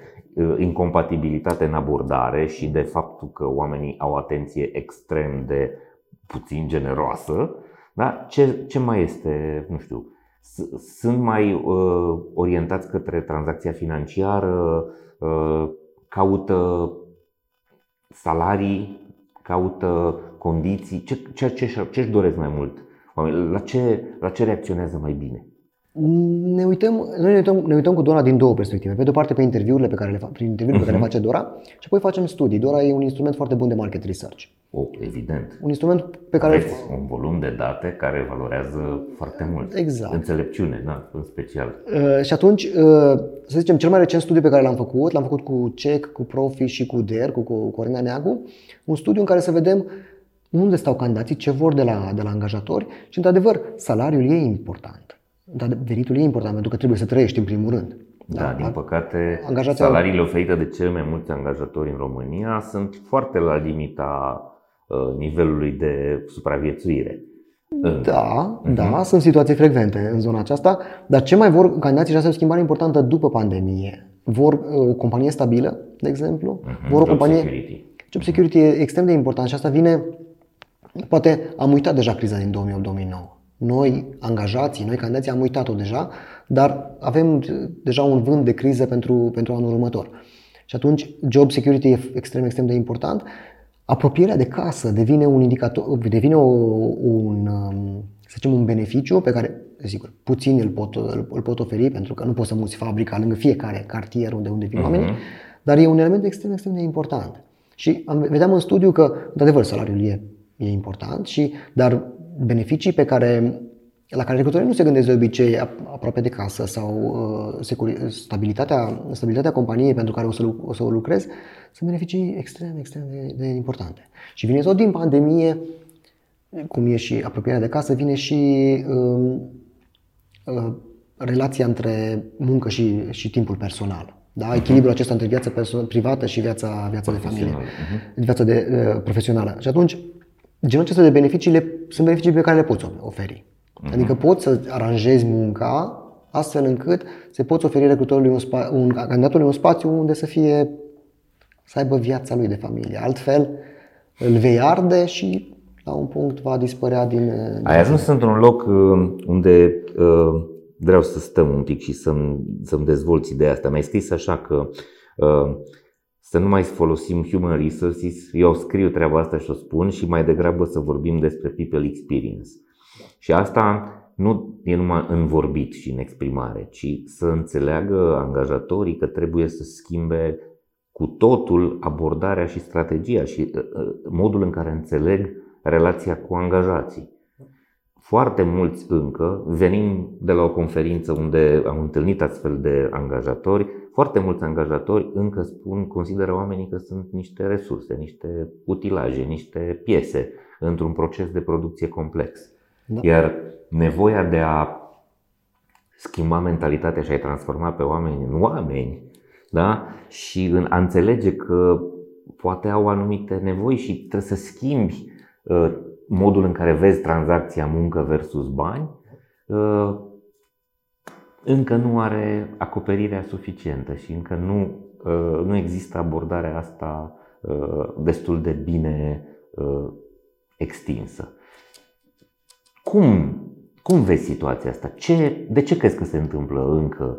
incompatibilitate în abordare și de faptul că oamenii au atenție extrem de puțin generoasă, da? Ce mai este, nu știu, sunt mai orientați către tranzacția financiară, caută salarii, caută condiții, ce-și doresc mai mult? La ce reacționează mai bine? Noi ne uităm cu Dora din două perspective. Pe de o parte pe interviurile pe care le face Dora și apoi facem studii. Dora e un instrument foarte bun de market research. Evident. Un instrument pe care... Aveți un volum de date care valorează foarte mult. Exact. Înțelepciune, da, în special. Și atunci, să zicem, cel mai recent studiu pe care l-am făcut cu CEC, cu Profi și cu DER, cu Corina Neagu, un studiu în care să vedem unde stau candidații, ce vor de la angajatori și, într-adevăr, salariul e important. Dar venitul e important pentru că trebuie să trăiești în primul rând. Da, din păcate, salariile oferite de cel mai mulți angajatori în România sunt foarte la limita nivelului de supraviețuire. Da, sunt situații frecvente în zona aceasta, dar ce mai vor candidații și asta e o schimbare importantă după pandemie. Vor o companie stabilă, de exemplu, vor o companie job security e extrem de important și asta vine, poate am uitat deja criza din 2008-2009. Noi, candidații, am uitat-o deja, dar avem deja un vânt de criză pentru anul următor. Și atunci, job security e extrem, extrem de important. Apropierea de casă devine un indicator, devine un beneficiu pe care, sigur, puțini îl pot oferi, pentru că nu poți să muți fabrica lângă fiecare cartier unde vin oamenii, dar e un element extrem, extrem de important. Și vedeam în studiu că, într-adevăr, salariul e important, dar beneficii la care recrutorii nu se gândesc de obicei, aproape de casă sau stabilitatea companiei pentru care o să lucrez, sunt beneficii extrem, extrem de importante. Și vine tot din pandemie, cum e și apropierea de casă, vine și relația între muncă și timpul personal. Da, echilibrul acesta între viața privată și viața de familie, viața profesională. Și atunci, genul acesta de beneficii sunt beneficii pe care le poți oferi. Adică poți să aranjezi munca astfel încât să poți oferi recrutorului candidatului un spațiu unde să aibă viața lui de familie. Altfel îl vei arde și la un punct va dispărea din... Ai ajuns într-un loc unde vreau să stăm un pic și să-mi dezvolți ideea asta. Mi-ai scris așa că... Să nu mai folosim human resources, eu scriu treaba asta și o spun și mai degrabă să vorbim despre people experience. Și asta nu e numai în vorbit și în exprimare, ci să înțeleagă angajatorii că trebuie să schimbe cu totul abordarea și strategia și modul în care înțeleg relația cu angajații. Foarte mulți încă, venim de la o conferință unde am întâlnit astfel de angajatori, foarte mulți angajatori încă consideră oamenii că sunt niște resurse, niște utilaje, niște piese într-un proces de producție complex. Da. Iar nevoia de a schimba mentalitatea și a-i transforma pe oameni în oameni, da? Și în a înțelege că poate au anumite nevoi și trebuie să schimbi modul în care vezi tranzacția muncă versus bani, încă nu are acoperirea suficientă și încă nu există abordarea asta destul de bine extinsă. Cum vezi situația asta? De ce crezi că se întâmplă încă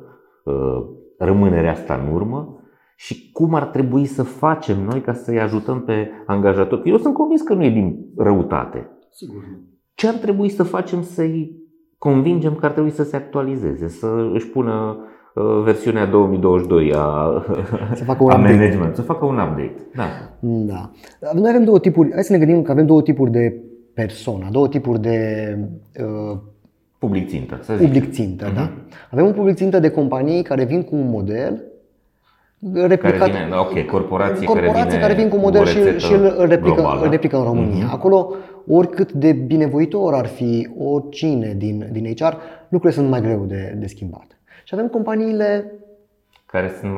rămânerea asta în urmă și cum ar trebui să facem noi ca să-i ajutăm pe angajatori. Eu sunt convins că nu e din răutate. Sigur. Ce ar trebui să facem să-i convingem că ar trebui să se actualizeze, să își pună versiunea 2022 a management, să facă un update. Da. Da. Noi avem două tipuri. Hai să ne gândim că avem două tipuri de persoană, două tipuri de public țintă, să zic. Public țintă, da? Avem un public țintă de companii care vin cu un model replicat, care vine, okay, corporații care vin cu un model și îl replică în România. Acolo, oricât de binevoitor ar fi oricine din HR, lucrurile sunt mai greu de schimbat. Și avem companiile care sunt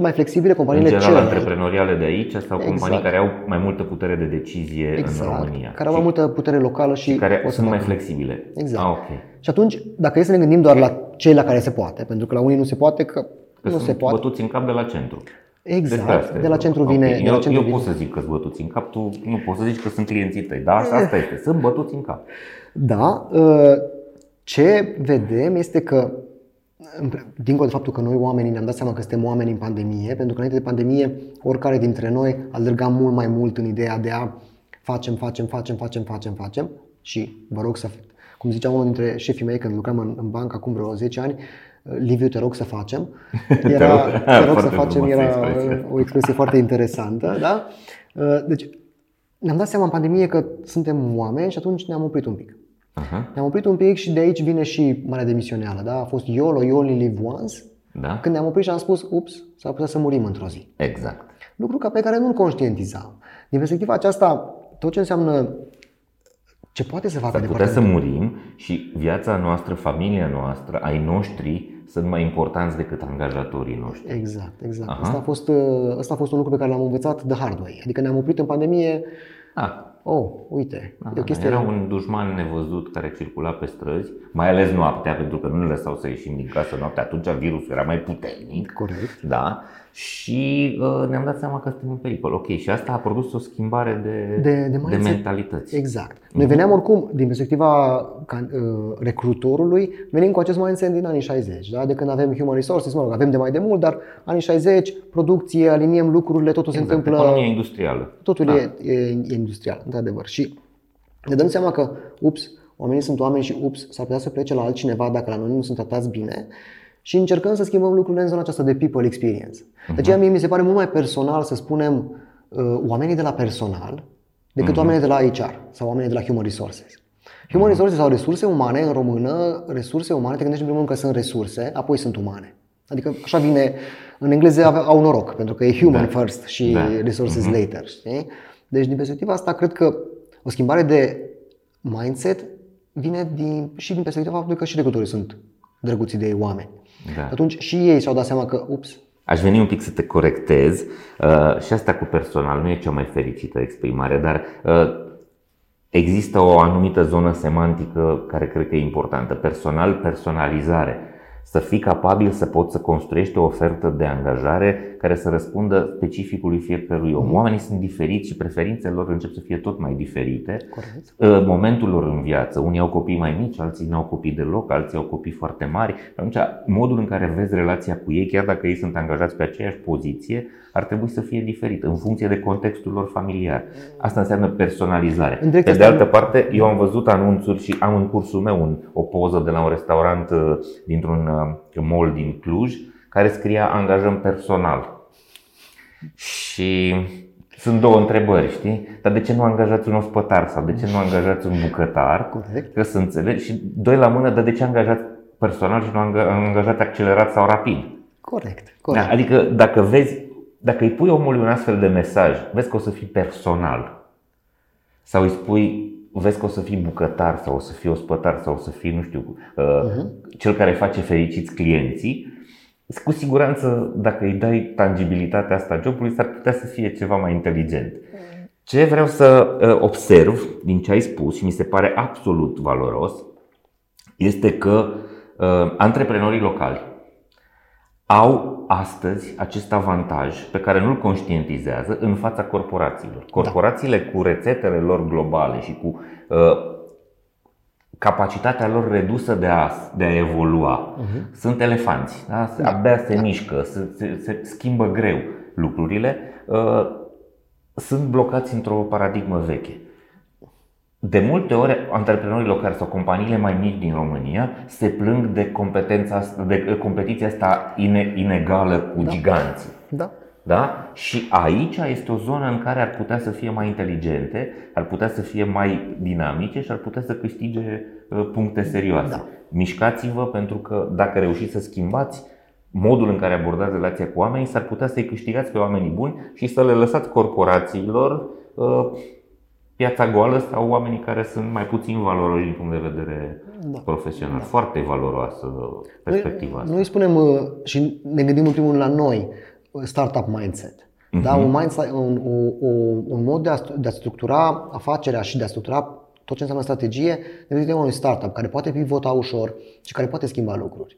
mai flexibile. Companiile în general antreprenoriale de aici sau companii care au mai multă putere de decizie în România. Care au mai multă putere locală și care sunt mai flexibile. Exact. Ah, okay. Și atunci, dacă e să ne gândim doar la cei la care se poate, pentru că la unii nu se poate, că nu se poate. Bătuți în cap de la centru. Exact. De la centru vine. Okay. Eu pot să zic că sunt bătuți în cap, tu nu poți să zici că sunt clienții tăi. Da, asta este. Sunt bătuți în cap. Da. Ce vedem este că, dincolo de faptul că noi oamenii ne-am dat seama că suntem oameni în pandemie, pentru că înainte de pandemie oricare dintre noi alerga mult mai mult în ideea de a facem și vă rog să, cum zicea unul dintre șefii mei când lucram în bancă acum vreo 10 ani, Liviu, te rog să facem, era o expresie foarte interesantă, da? Deci ne-am dat seama în pandemie că suntem oameni și atunci ne-am oprit un pic. Ne-am oprit un pic și de aici vine și marea demisioneală, da? A fost YOLO, You Only Live Once, da? Când ne-am oprit și am spus, ups, s-ar putea să murim într-o zi. Exact. Lucru pe care nu-l conștientizam. Din perspectiva aceasta, tot ce înseamnă ce poate să facă de parte. S-ar putea să murim și viața noastră, familia noastră, ai noștri sunt mai importanți decât angajatorii noștri. Exact. Asta a fost un lucru pe care l-am învățat the hard way. Adică ne-am oprit în pandemie. Uite, era un dușman nevăzut care circula pe străzi, mai ales noaptea, pentru că nu ne lăsau să ieșim din casă noaptea. Atunci virusul era mai puternic. Corect. Da. Și ne-am dat seama că suntem în pericol. Ok, și asta a produs o schimbare de mentalități. Exact. Noi veneam oricum, din perspectiva recrutorului, venim cu acest mindset din anii 60, da? De când avem human resources, avem de mai de mult, dar anii 60, producție, aliniem lucrurile, totul se întâmplă. Economia industrială. Totul e industrial, într-adevăr. Și ne dăm seama că, ups, oamenii sunt oameni și ups, s-ar putea să plece la altcineva dacă la noi nu sunt tratați bine. Și încercăm să schimbăm lucrurile în zona aceasta de people experience. De aceea mie mi se pare mult mai personal să spunem oamenii de la personal decât oamenii de la HR sau oamenii de la human resources. Human resources sau resurse umane, în română, resurse umane, te gândești în primul rând că sunt resurse, apoi sunt umane. Adică așa vine, în engleză au noroc, pentru că e human first și resources later. Știi? Deci din perspectiva asta cred că o schimbare de mindset vine și din perspectiva faptului că și recrutorii sunt drăguții de oameni. Da. Atunci și ei s-au dat seama că, ups. Aș veni un pic să te corectez și asta cu personal nu e cea mai fericită exprimare, dar există o anumită zonă semantică care cred că e importantă. Personal, personalizare. Să fii capabil să poți să construiești o ofertă de angajare care să răspundă specificului fiecărui om. Oamenii sunt diferiți și preferințele lor încep să fie tot mai diferite. Corect. Momentul lor în viață. Unii au copii mai mici, alții nu au copii deloc, alții au copii foarte mari. Atunci, modul în care vezi relația cu ei, chiar dacă ei sunt angajați pe aceeași poziție, ar trebui să fie diferit în funcție de contextul lor familiar. Asta înseamnă personalizare. Pe de altă parte, eu am văzut anunțuri și am în cursul meu o poză de la un restaurant dintr-un mall din Cluj care scria angajăm personal. Și sunt două întrebări, știi? Dar de ce nu angajați un ospătar sau de ce nu angajați un bucătar? Corect. Că să înțelegi. Și doi la mână, dar de ce angajați personal și nu angajați accelerat sau rapid? Corect. Da, adică dacă îi pui omului un astfel de mesaj, vezi că o să fii personal. Sau îi spui, vezi că o să fii bucătar sau o să fii ospătar sau o să fii, nu știu, cel care face fericiți clienții. Cu siguranță, dacă îi dai tangibilitatea asta jobului, s-ar putea să fie ceva mai inteligent. Ce vreau să observ din ce ai spus și mi se pare absolut valoros este că antreprenorii locali au astăzi acest avantaj pe care nu-l conștientizează în fața corporațiilor. Corporațiile cu rețetele lor globale și cu capacitatea lor redusă de a evolua. Sunt elefanți, da? Abia se mișcă, se schimbă greu lucrurile. Sunt blocați într-o paradigmă veche. De multe ori, antreprenorii locali sau companiile mai mici din România se plâng de competiția asta inegală cu giganții. Da. Da? Și aici este o zonă în care ar putea să fie mai inteligente, ar putea să fie mai dinamice și ar putea să câștige puncte serioase. Da. Mișcați-vă, pentru că dacă reușiți să schimbați modul în care abordați relația cu oamenii, s-ar putea să-i câștigați pe oamenii buni și să le lăsați corporațiilor piața goală sau oamenii care sunt mai puțin valoroși din punct de vedere profesional. Foarte valoroasă perspectiva asta. Noi spunem și ne gândim în primul rând la noi, startup mindset. Da? Un mod de a structura afacerea și de a structura tot ce înseamnă strategie de vedere unui startup care poate pivota ușor și care poate schimba lucruri.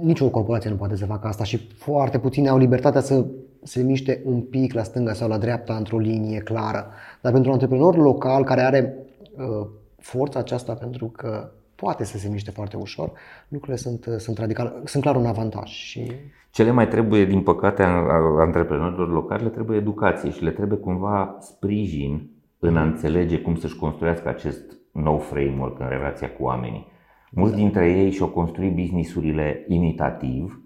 Nici o corporație nu poate să facă asta și foarte puțini au libertatea să se miște un pic la stânga sau la dreapta într-o linie clară. Dar pentru un antreprenor local care are forța aceasta, pentru că poate să se miște foarte ușor, lucrurile sunt radicale, sunt clar un avantaj. Și ce le mai trebuie, din păcate, antreprenorilor locali, le trebuie educație și le trebuie cumva sprijin în a înțelege cum să-și construiască acest nou framework în relația cu oamenii. Mulți dintre ei și-au construit business-urile imitativ,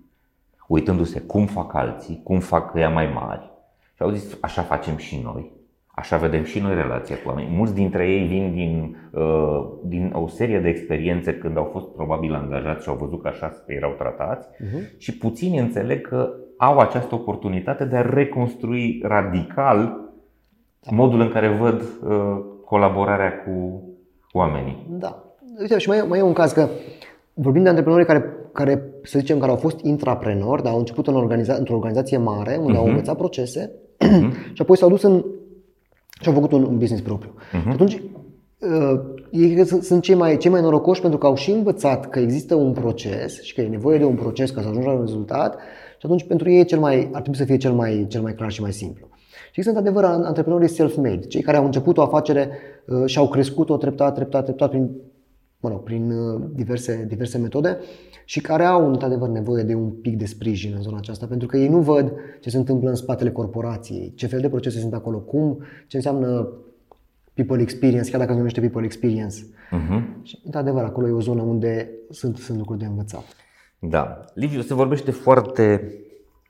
uitându-se cum fac alții, cum fac ea mai mari. Și au zis, așa facem și noi, așa vedem și noi relația cu oamenii. Mulți dintre ei vin din o serie de experiențe când au fost probabil angajați și au văzut că așa erau tratați. Și puțini înțeleg că au această oportunitate de a reconstrui radical modul în care văd colaborarea cu oamenii. Da. Uite, și mai e un caz că vorbim de antreprenorii care să zicem că au fost intraprenori, dar au început într-o organizație mare, unde au învățat procese și apoi s-au dus și au făcut un business propriu. Atunci ei sunt cei mai norocoși, pentru că au și învățat că există un proces și că e nevoie de un proces ca să ajungi la un rezultat, și atunci pentru ei ar trebui să fie cel mai clar și mai simplu. Și sunt adevăr antreprenorii self-made, cei care au început o afacere și au crescut-o treptat prin diverse metode și care au într-adevăr nevoie de un pic de sprijin în zona aceasta, pentru că ei nu văd ce se întâmplă în spatele corporației, ce fel de procese sunt acolo, ce înseamnă people experience, chiar dacă se numește people experience. Și într-adevăr acolo e o zonă unde sunt lucruri de învățat. Da. Liviu, se vorbește foarte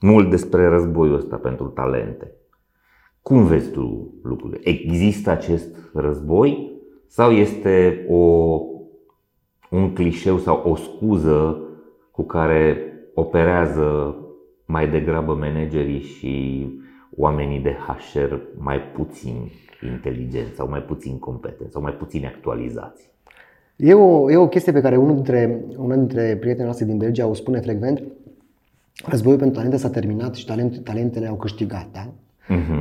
mult despre războiul ăsta pentru talente. Cum vezi tu lucrurile? Există acest război sau este un clișeu sau o scuză cu care operează mai degrabă managerii și oamenii de HR mai puțin inteligenți sau mai puțin competenți sau mai puțin actualizați? E o chestie pe care unul dintre prietenii noștri din Belgia o spune frecvent. Războiul pentru talente s-a terminat și talentele au câștigat. Da?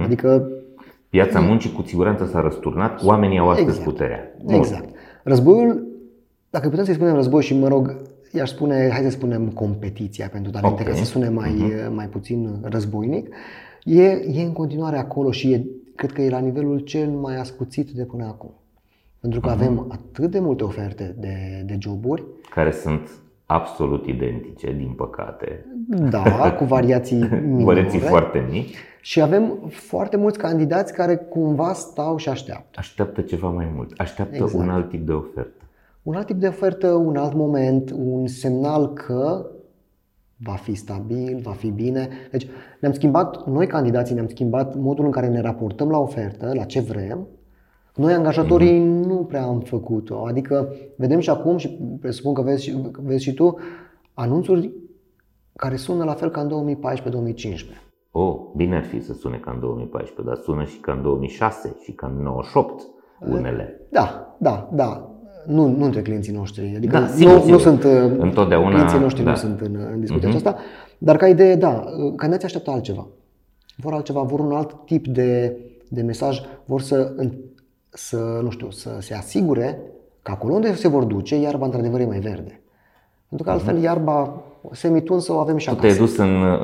Adică piața muncii cu siguranță s-a răsturnat, oamenii au astăzi puterea. Exact. Războiul, dacă putem să-i spunem război și, i-aș spune, hai să spunem competiția pentru talente, ca să sune mai puțin războinic, e în continuare acolo și cred că e la nivelul cel mai ascuțit de până acum. Pentru că avem atât de multe oferte de joburi care sunt absolut identice, din păcate. Da, cu variații minore. Foarte mici. Și avem foarte mulți candidați care cumva stau și așteaptă. Așteaptă ceva mai mult, așteaptă un alt tip de ofertă. Un alt tip de ofertă, un alt moment, un semnal că va fi stabil, va fi bine. Deci ne-am schimbat modul în care ne raportăm la ofertă, la ce vrem. Noi, angajatorii, nu prea am făcut-o. Adică vedem și acum, și presupun că vezi și tu, anunțuri care sună la fel ca în 2014-2015. Bine ar fi să sune ca în 2014, dar sună și ca în 2006 și ca în 98 unele. Da. Nu între clienții noștri, adică nu sunt clienții noștri, nu sunt în discuția aceasta, dar ca idee, candidații așteaptă altceva. Vor altceva, vor un alt tip de mesaj, vor să se asigure că acolo unde se vor duce, iarba într-adevăr e mai verde. Pentru că altfel iarba semitun sau avem și acasă. Tu te-ai dus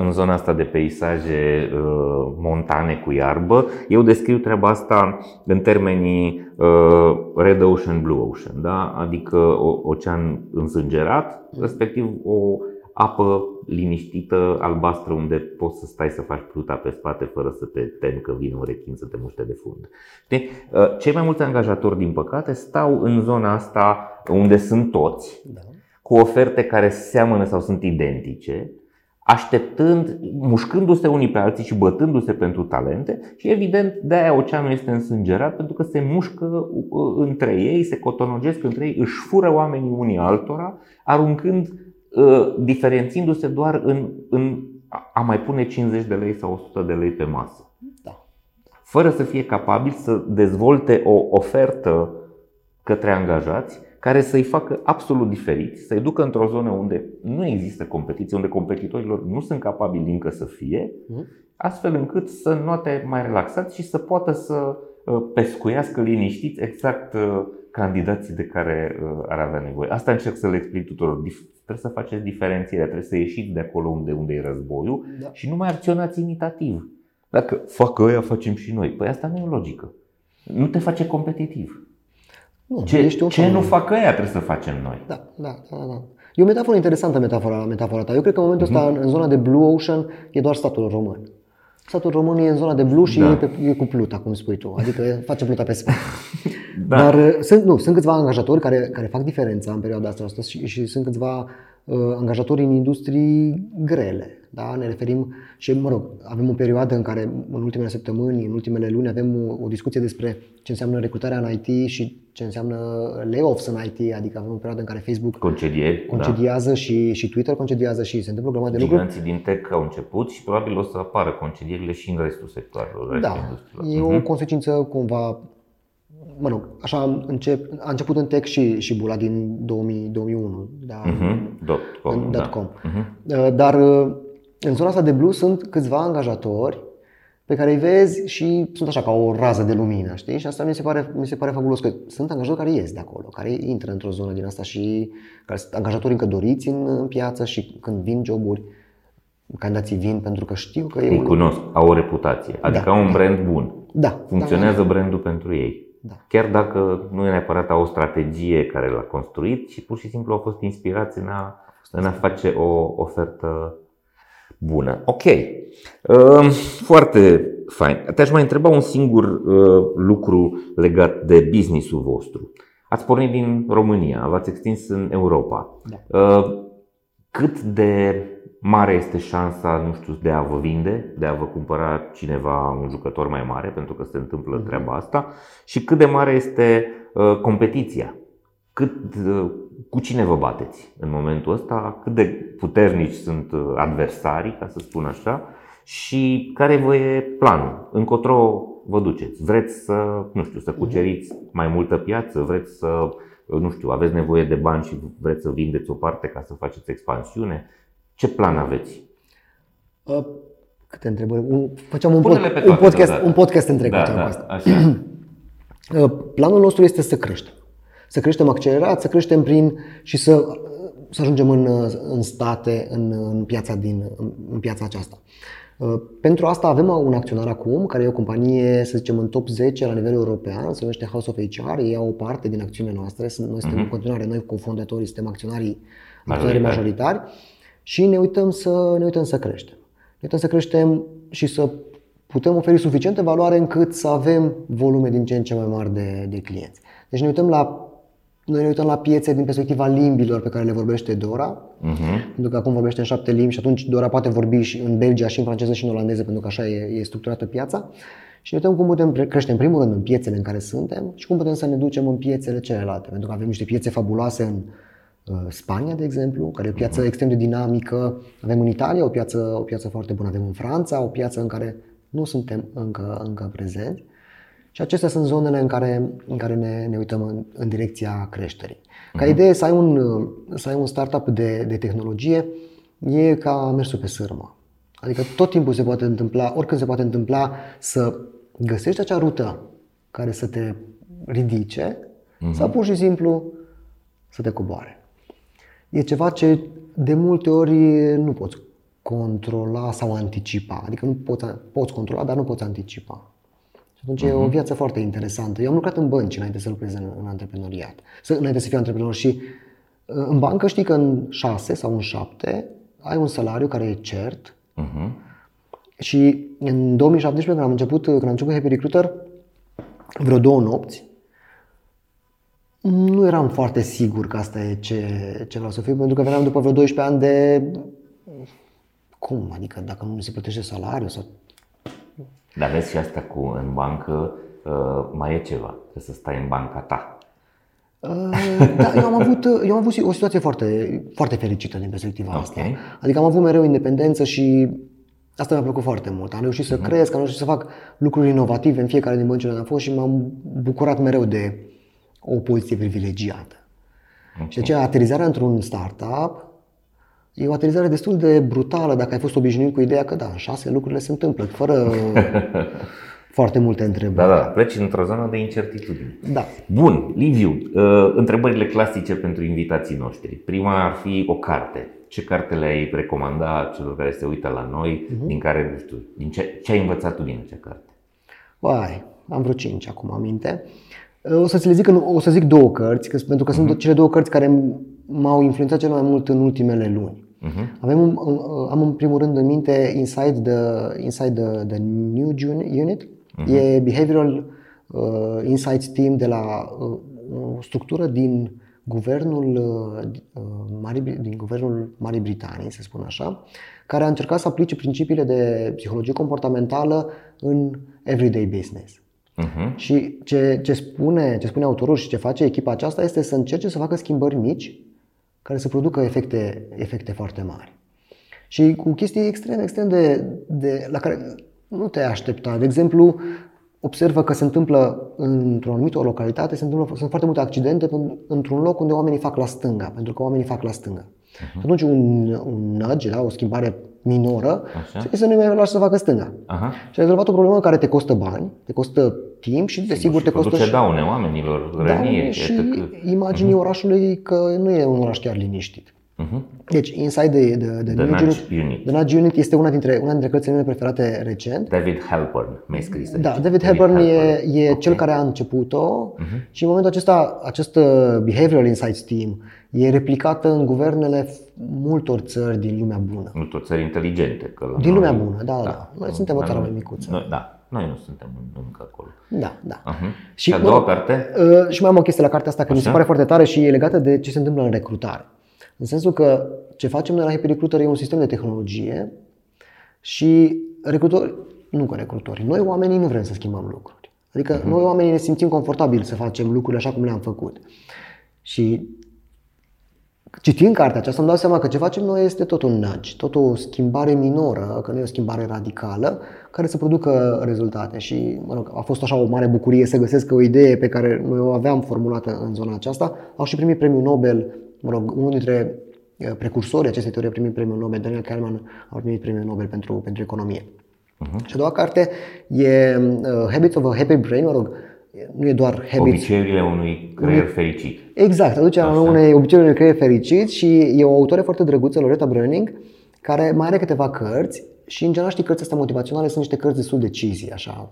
în zona asta de peisaje montane cu iarbă. Eu descriu treaba asta în termenii red ocean, blue ocean, da? Adică ocean însângerat, respectiv o apă liniștită, albastră, unde poți să stai să faci pluta pe spate fără să te temi că vine un rechin să te muște de fund. Cei mai mulți angajatori, din păcate, stau în zona asta unde sunt toți, da, cu oferte care seamănă sau sunt identice, așteptând, mușcându-se unii pe alții și bătându-se pentru talente. Și evident, de-aia oceanul este însângerat, pentru că se mușcă între ei, se cotonogesc între ei, își fură oamenii unii altora, aruncând, diferențindu-se doar în a mai pune 50 de lei sau 100 de lei pe masă, da, fără să fie capabil să dezvolte o ofertă către angajați care să-i facă absolut diferiți, să-i ducă într-o zonă unde nu există competiție, unde competitorilor nu sunt capabili încă să fie, astfel încât să note mai relaxați și să poată să pescuiască liniștiți exact candidații de care ar avea nevoie. Asta încerc să le explic tuturor. Trebuie să faceți diferențierea, trebuie să ieșiți de acolo unde e războiul, da, și nu mai acționați imitativ. Dacă fac ăia, facem și noi. Păi asta nu e o logică. Nu te face competitiv. Nu, ce nu fac ăia trebuie să facem noi. Da. E o metaforă interesantă, metafora ta. Eu cred că în momentul ăsta, în zona de blue ocean, e doar statul român. Statul român e în zona de blue și e cu pluta, cum spui tu. Adică face pluta pe spate. Da. Dar sunt câțiva angajatori care fac diferența în perioada asta și sunt câțiva angajatori în industrii grele. Da? Ne referim și, avem o perioadă în care în ultimele săptămâni, în ultimele luni avem o discuție despre ce înseamnă recrutarea în IT și ce înseamnă layoffs în IT. Adică avem o perioadă în care Facebook concediază, da, și Twitter concediază și se întâmplă o grămadă de lucruri. Giganții din tech au început și probabil o să apară concedierile și în restul sectoarelor. Da, e o consecință cumva... așa a început în tech și bula din 2000-2001, da, .com. Dar în zona asta de blue sunt câțiva angajatori pe care îi vezi și sunt așa ca o rază de lumină, știi? Și asta mi se pare fabulos, că sunt angajatori care ies de acolo, care intră într-o zonă din asta și care sunt angajatori încă doriți în piață și când vin joburi, candidații vin pentru că știu că ei cunosc, au o reputație, adică au un brand bun, funcționează brandul pentru ei. Da. Chiar dacă nu e neapărat o strategie care l-a construit, ci pur și simplu au fost inspirați în a face o ofertă bună. Ok, foarte fain. Te-aș mai întreba un singur lucru legat de business-ul vostru. Ați pornit din România, v-ați extins în Europa. Da. Cât de mare este șansa, nu știu, de a vă vinde, de a vă cumpăra cineva un jucător mai mare, pentru că se întâmplă treaba asta, și cât de mare este competiția? Cu cine vă bateți în momentul ăsta? Cât de puternici sunt adversarii, ca să spun așa? Și care vă e planul? Încotro vă duceți? Vreți să, să cuceriți mai multă piață? Vreți să, aveți nevoie de bani și vreți să vindeți o parte ca să faceți expansiune? Ce plan aveți? Câte întrebări? Făceam un podcast întreg. Așa. Planul nostru este să creștem. Să creștem accelerat, să creștem și să ajungem în state, în piața aceasta. Pentru asta avem un acționar acum, care e o companie, să zicem, în top 10 la nivel european, se numește House of HR, ei au o parte din acțiunile noastre, noi suntem în continuare, noi cofondatorii suntem acționarii majoritari. Și ne uităm să creștem. Ne uităm să creștem și să putem oferi suficientă valoare încât să avem volume din ce în ce mai mari de clienți. Deci ne uităm la piețe din perspectiva limbilor pe care le vorbește Dora, pentru că acum vorbește în 7 limbi și atunci Dora poate vorbi și în Belgia, și în franceză, și în olandeză, pentru că așa e structurată piața. Și ne uităm cum putem crește în primul rând în piețele în care suntem și cum putem să ne ducem în piețele celelalte, pentru că avem niște piețe fabuloase în Spania, de exemplu, care e o piață extrem de dinamică. Avem în Italia o piață foarte bună, avem în Franța o piață în care nu suntem încă prezenți. Și acestea sunt zonele în care ne uităm în direcția creșterii. Ca idee să ai un startup de tehnologie e ca mersul pe sârmă. Adică tot timpul se poate întâmpla, oricând se poate întâmpla să găsești acea rută care să te ridice sau pur și simplu să te coboare. e ceva ce de multe ori nu poți controla sau anticipa. Adică nu poți controla, dar nu poți anticipa. Și atunci e o viață foarte interesantă. Eu am lucrat în bănci înainte să lucrez în antreprenoriat, înainte să fiu antreprenor, și în bancă știi că în 6 sau în 7 ai un salariu care e cert. Și în 2017, când am început Happy Recruiter, vreo 2 nopți, nu eram foarte sigur că asta e ce vreau să fiu, pentru că veneam după vreo 12 ani de... Cum? Adică dacă nu se plătește salariul sau... Dar vezi, și asta cu în bancă mai e ceva, trebuie să stai în banca ta. Da, eu am avut o situație foarte, foarte fericită din perspectiva asta. Adică am avut mereu independență și asta mi-a plăcut foarte mult. Am reușit să cresc, am reușit să fac lucruri inovative în fiecare din băncile unde am fost și m-am bucurat mereu de o poziție privilegiată. Și de aceea aterizarea într-un startup e o aterizare destul de brutală dacă ai fost obișnuit cu ideea că da, în 6 lucrurile se întâmplă, fără foarte multe întrebări. Da, pleci într-o zonă de incertitudine. Da. Bun, Liviu, întrebările clasice pentru invitații noștri. Prima ar fi o carte. Ce carte le-ai recomanda celor care se uită la noi, din care, nu știu, din ce ai învățat tu din acea carte? Vai, am vreo 5 acum aminte. O să zic 2 cărți, pentru că sunt cele 2 cărți care m-au influențat cel mai mult în ultimele luni. Am în primul rând în minte Inside the Nudge Unit. E Behavioral Insights Team de la o structură din guvernul Marii Britanii, să spun așa, care a încercat să aplice principiile de psihologie comportamentală în everyday business. Și ce spune autorul și ce face echipa aceasta este să încerce să facă schimbări mici care să producă efecte foarte mari. Și cu chestii extrem de la care nu te aștepta. De exemplu, observă că se întâmplă într-o anumită localitate, sunt foarte multe accidente într-un loc unde oamenii fac la stânga, pentru că oamenii fac la stânga. Atunci un nudge, o schimbare minoră, e să nu-i mai lași să facă stânga. Și ai rezolvat o problemă care te costă bani, te costă timp și desigur te costă și daune oamenilor, rănie și imaginii orașului că nu e un oraș chiar liniștit. Deci Inside the Nudge Unit este una dintre cărțile mele preferate recent. David Halpern mi-a scris. Da, David Halpern e cel care a început-o și în momentul acesta acest Behavioral Insights Team e replicată în guvernele multor țări din lumea bună. Multor țări inteligente. Din lumea bună, da. Noi suntem o țară mai micuță. Noi nu suntem încă acolo. Da. Și a doua carte? Și mai am o chestie la cartea asta care mi se pare foarte tare și e legată de ce se întâmplă în recrutare. În sensul că ce facem noi la Happy Recruiter e un sistem de tehnologie și noi oamenii nu vrem să schimbăm lucruri. Adică noi oamenii ne simțim confortabil să facem lucrurile așa cum le-am făcut. Și citind cartea aceasta îmi dau seama că ce facem noi este tot un nudge, tot o schimbare minoră, că nu e o schimbare radicală, care să producă rezultate. Și a fost așa o mare bucurie să găsesc că o idee pe care noi o aveam formulată în zona aceasta au și primit premiul Nobel. Unul dintre precursorii acestei teorii a primit premiul Nobel, Daniel Kahneman a primit premiul Nobel pentru economie. Și a doua carte e Habits of a Happy Brain, nu e doar Habits. Obiceiurile unui creier fericit. Exact, aducerea unei obiceiuri unui creier fericit și e o autoare foarte drăguță, Loretta Browning, care mai are câteva cărți și în general știi cărți astea motivaționale sunt niște cărți destul de cheesy, așa.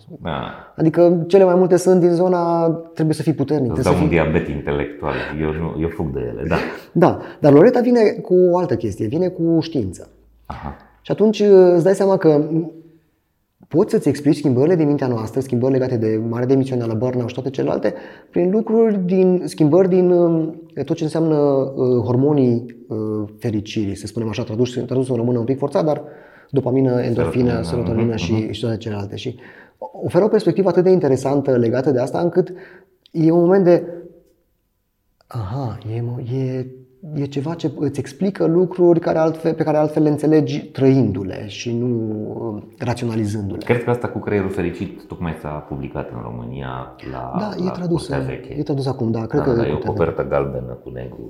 Adică cele mai multe sunt din zona trebuie să fii puternic. Îți dau un diabet intelectual, eu fug de ele, da. Da, dar Loretta vine cu o altă chestie, vine cu știință. Și atunci îți dai seama că poți să-ți explici schimbările din mintea noastră, schimbări legate de mare demisională, burnout și toate celelalte, prin schimbări din tot ce înseamnă hormonii fericirii, să spunem așa, tradus în română un pic forțat, dar dopamină, endorfină, serotonină și toate celelalte. Și oferă o perspectivă atât de interesantă legată de asta, încât e un moment de e ceva ce îți explică lucruri pe care altfel le înțelegi trăindu-le și nu raționalizându-le. Cred că asta cu creierul fericit tocmai s-a publicat în România la Curtea Veche. E tradus acum, da. Cred că e o copertă galbenă cu negru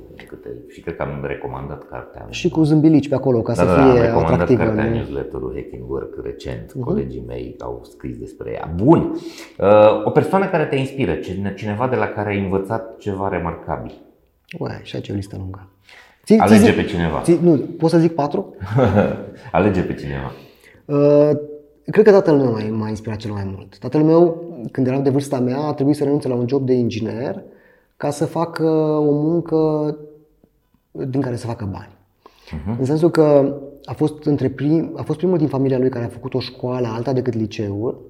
și cred că am recomandat cartea. Și cu zâmbilici pe acolo ca să fie atractivă. Am recomandat cartea în newsletterul Hacking Work recent. Colegii mei au scris despre ea. Bun. O persoană care te inspiră, cineva de la care ai învățat ceva remarcabil. Și aici e o listă lungă. Alege pe cineva. Nu, pot să zic 4? Alege pe cineva. Cred că tatăl meu m-a inspirat cel mai mult. Tatăl meu, când eram de vârsta mea, a trebuit să renunțe la un job de inginer ca să facă o muncă din care să facă bani. În sensul că a fost primul din familia lui care a făcut o școală alta decât liceul.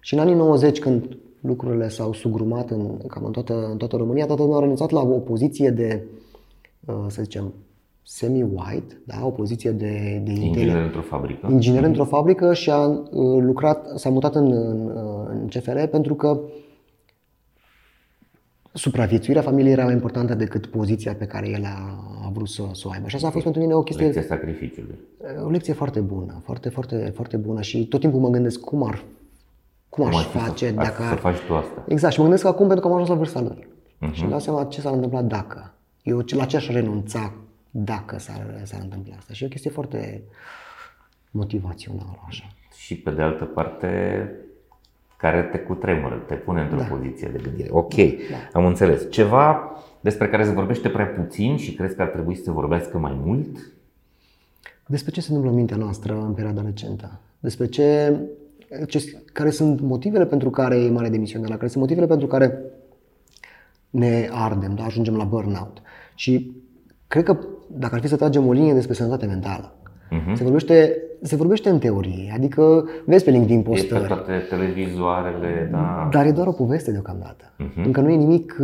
Și în anii 90, când lucrurile s-au sugrumat în toată România, tatăl meu a renunțat la o poziție de, să zicem, semi-white, da? O poziție de inginer într-o fabrică. Inginer într-o fabrică și s-a mutat în CFR pentru că supraviețuirea familiei era mai importantă decât poziția pe care el a vrut să o aibă. Și asta a fost pentru mine o chestie, lecția sacrificiului. O lecție foarte bună, foarte, foarte, foarte bună și tot timpul mă gândesc cum aș face dacă să faci tu asta. Exact, și mă gândesc acum pentru că am ajuns la vârsta lui. Și îmi dau seama ce s-ar întâmpla dacă. Eu la ce aș renunța dacă s-ar întâmpla asta. Și e o chestie foarte motivațională așa. Și pe de altă parte care te cutremură, te pune într-o poziție de gândire. Ok, am înțeles. Ceva despre care se vorbește prea puțin și crezi că ar trebui să se vorbească mai mult? Despre ce se întâmplă în mintea noastră în perioada recentă? Despre care sunt motivele pentru care e mare demisionarea, care sunt motivele pentru care ne ardem, ajungem la burnout. Și cred că dacă ar fi să tragem o linie despre sănătate mentală, se vorbește în teorie, adică vezi pe LinkedIn postări. Este toate televizoarele, da. Dar e doar o poveste deocamdată. Încă nu e nimic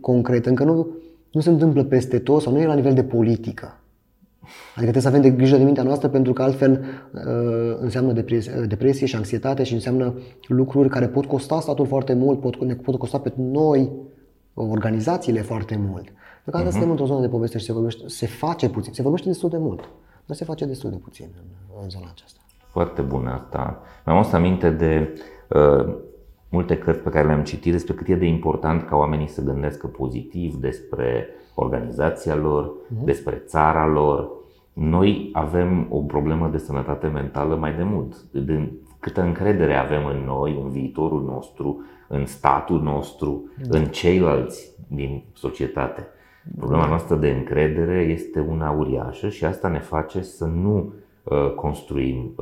concret, încă nu se întâmplă peste tot sau nu e la nivel de politică. Adică trebuie să avem de grijă de mintea noastră pentru că altfel înseamnă depresie și anxietate și înseamnă lucruri care pot costa statul foarte mult, ne pot costa pe noi organizațiile foarte mult. Pentru că asta suntem într-o zonă de poveste și se face puțin, se vorbește destul de mult. Nu se face destul de puțin în zona aceasta. Foarte bună asta. Mi-am adus aminte de multe cărți pe care le-am citit despre cât e de important ca oamenii să gândească pozitiv despre organizația lor, despre țara lor. Noi avem o problemă de sănătate mentală mai de mult. Câtă încredere avem în noi, în viitorul nostru, în statul nostru, în ceilalți din societate. Problema noastră de încredere este una uriașă și asta ne face să nu construim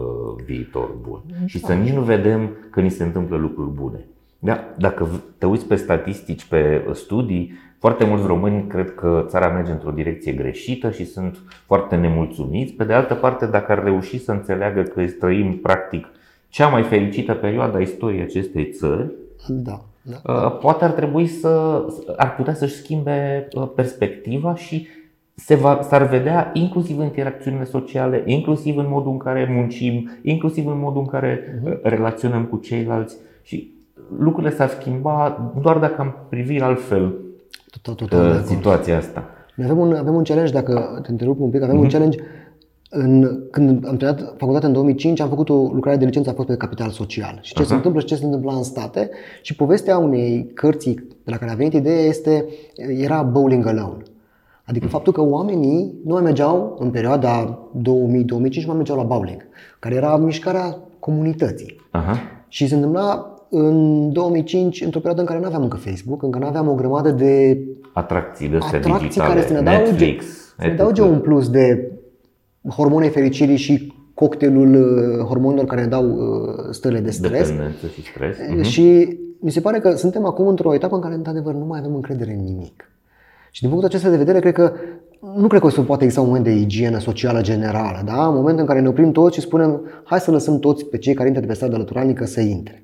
viitor bun și să nici nu vedem că ni se întâmplă lucruri bune. Da, dacă te uiți pe statistici, pe studii, foarte mulți români cred că țara merge într-o direcție greșită și sunt foarte nemulțumiți. Pe de altă parte, dacă ar reuși să înțeleagă că trăim practic cea mai fericită perioadă a istoriei acestei țări, poate ar trebui ar putea să-și schimbe perspectiva și s-ar vedea inclusiv în interacțiunile sociale, inclusiv în modul în care muncim, inclusiv în modul în care relaționăm cu ceilalți și lucrurile s-ar schimba doar dacă am privit altfel situația asta. Avem un challenge, dacă te întrerup un pic, avem un challenge. Când am terminat facultatea în 2005, am făcut o lucrare de licență, a fost pe capital social și ce se întâmplă și ce se întâmpla în state și povestea unei cărți de la care a venit ideea era Bowling Alone. Adică faptul că oamenii nu mai mergeau în perioada 2000-2005, nu mai mergeau la bowling, care era mișcarea comunității. Și se întâmpla în 2005, într-o perioadă în care nu aveam încă Facebook, încă nu aveam o grămadă de atracții care să ne adauge un plus de hormonii fericirii și cocktailul hormonilor care ne dau stările de stres. Dependență și stres. Și mi se pare că suntem acum într-o etapă în care, într-adevăr, nu mai avem încredere în nimic. Și din punctul acesta de vedere, nu cred că se poate exista un moment de igienă socială generală, da? Un moment în care ne oprim toți și spunem, hai să lăsăm toți pe cei care intră de pe stradă lăturalnică să intre.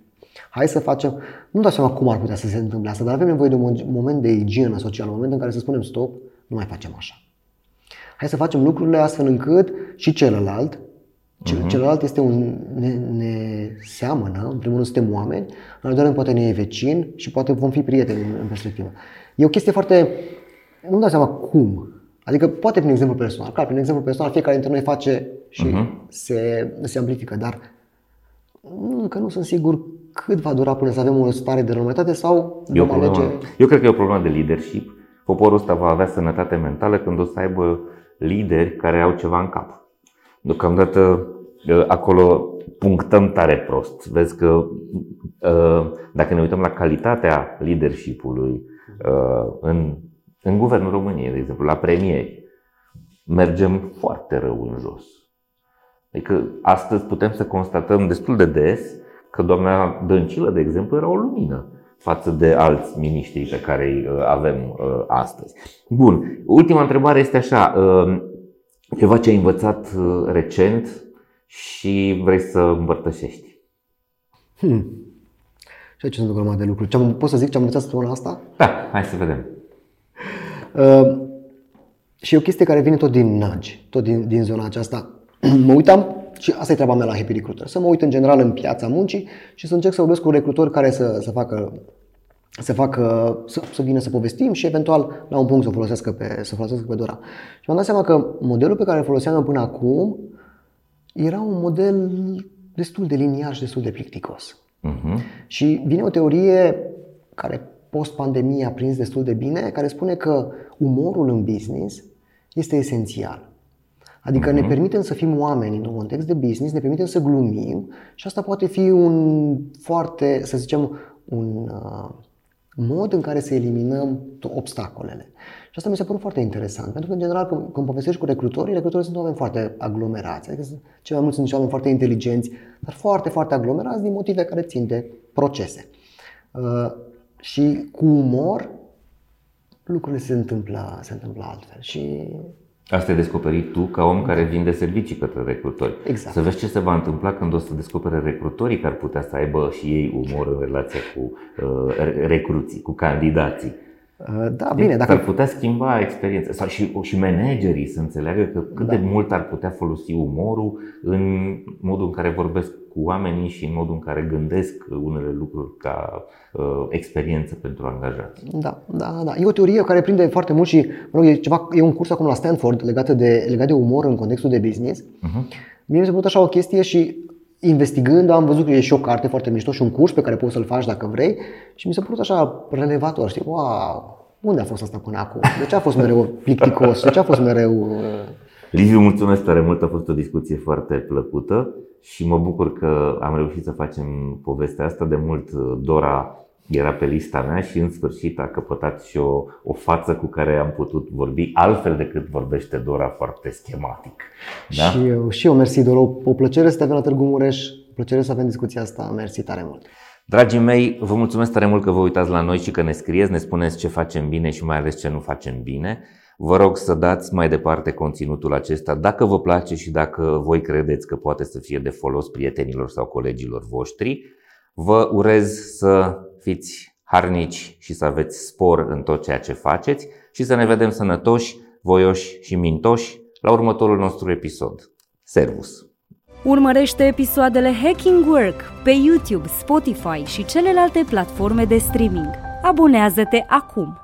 Hai să facem... Nu dau seama cum ar putea să se întâmple asta, dar avem nevoie de un moment de igienă socială, un moment în care să spunem, stop, nu mai facem așa. Hai să facem lucrurile astfel încât și celălalt este ne seamănă, în primul rând suntem oameni, în al doilea poate ne e vecin și poate vom fi prieteni în perspectivă. E o chestie foarte... Nu-mi dau seama cum. Adică poate prin exemplu personal. Clar, prin exemplu personal fiecare dintre noi face și se amplifică, dar încă nu sunt sigur cât va dura până să avem o stare de normalitate sau vom alege... Eu cred că e o problemă de leadership. Poporul ăsta va avea sănătate mentală când o să aibă lideri care au ceva în cap. Deocamdată acolo punctăm tare prost. Vezi că dacă ne uităm la calitatea leadership-ului în guvernul României, de exemplu, la premieri, mergem foarte rău în jos. Adică astăzi putem să constatăm destul de des că doamna Dăncilă, de exemplu, era o lumină față de alți miniștri pe care îi avem astăzi. Bun, ultima întrebare este așa, ceva ce ai învățat recent și vrei să împărtășești. Și aici sunt o grămadă de lucruri. Pot să zic ce am învățat săptămâna asta? Da, hai să vedem. Și e o chestie care vine tot din nudge, tot din zona aceasta. Mă uitam, și asta e treaba mea la Happy Recruiter, să mă uit în general în piața muncii și să încerc să vorbesc cu recrutori care să vină să povestim și eventual la un punct să folosească pe Dora. Și m-am dat seama că modelul pe care îl foloseam până acum era un model destul de liniar și destul de plicticos. Și vine o teorie care post-pandemie a prins destul de bine, care spune că umorul în business este esențial. Adică ne permitem să fim oameni în un context de business, ne permitem să glumim și asta poate fi un mod în care să eliminăm obstacolele. Și asta mi s-a părut foarte interesant, pentru că în general când povestești cu recrutorii sunt oameni foarte aglomerați, adică cei mai mulți sunt niște oameni foarte inteligenți, dar foarte, foarte aglomerați din motive care țin de procese. Și cu umor lucrurile se întâmplă altfel. Și asta ai descoperit tu ca om care vinde servicii către recrutori. Exact. Să vezi ce se va întâmpla când o să descopere recrutorii care ar putea să aibă și ei umor în relația cu recruții, cu candidații. Da, bine, dacă ar putea schimba experiența sau și managerii să înțeleagă că cât de mult ar putea folosi umorul în modul în care vorbesc cu oamenii și în modul în care gândesc unele lucruri ca experiență pentru angajați. Da. E o teorie care prinde foarte mult și e un curs acum la Stanford legat de umor în contextul de business. Mie mi se pare așa o chestie și investigând, am văzut că e și o carte foarte mișto și un curs pe care poți să-l faci dacă vrei și mi s-a părut așa relevator, știi? Wow! Unde a fost asta până acum? De ce a fost mereu plicticos? De ce a fost mereu... Liviu, mulțumesc tare mult, a fost o discuție foarte plăcută și mă bucur că am reușit să facem povestea asta. De mult Dora era pe lista mea și în sfârșit a căpătat și o față cu care am putut vorbi altfel decât vorbește Dora foarte schematic. Da? Și eu, mersi Dora, o plăcere să te avem la Târgu Mureș, o plăcere să avem discuția asta, mersi tare mult. Dragii mei, vă mulțumesc tare mult că vă uitați la noi și că ne scrieți, ne spuneți ce facem bine și mai ales ce nu facem bine. Vă rog să dați mai departe conținutul acesta dacă vă place și dacă voi credeți că poate să fie de folos prietenilor sau colegilor voștri. Vă urez să fiți harnici și să aveți spor în tot ceea ce faceți și să ne vedem sănătoși, voioși și mintoși la următorul nostru episod. Servus! Urmărește episoadele Hacking Work pe YouTube, Spotify și celelalte platforme de streaming. Abonează-te acum!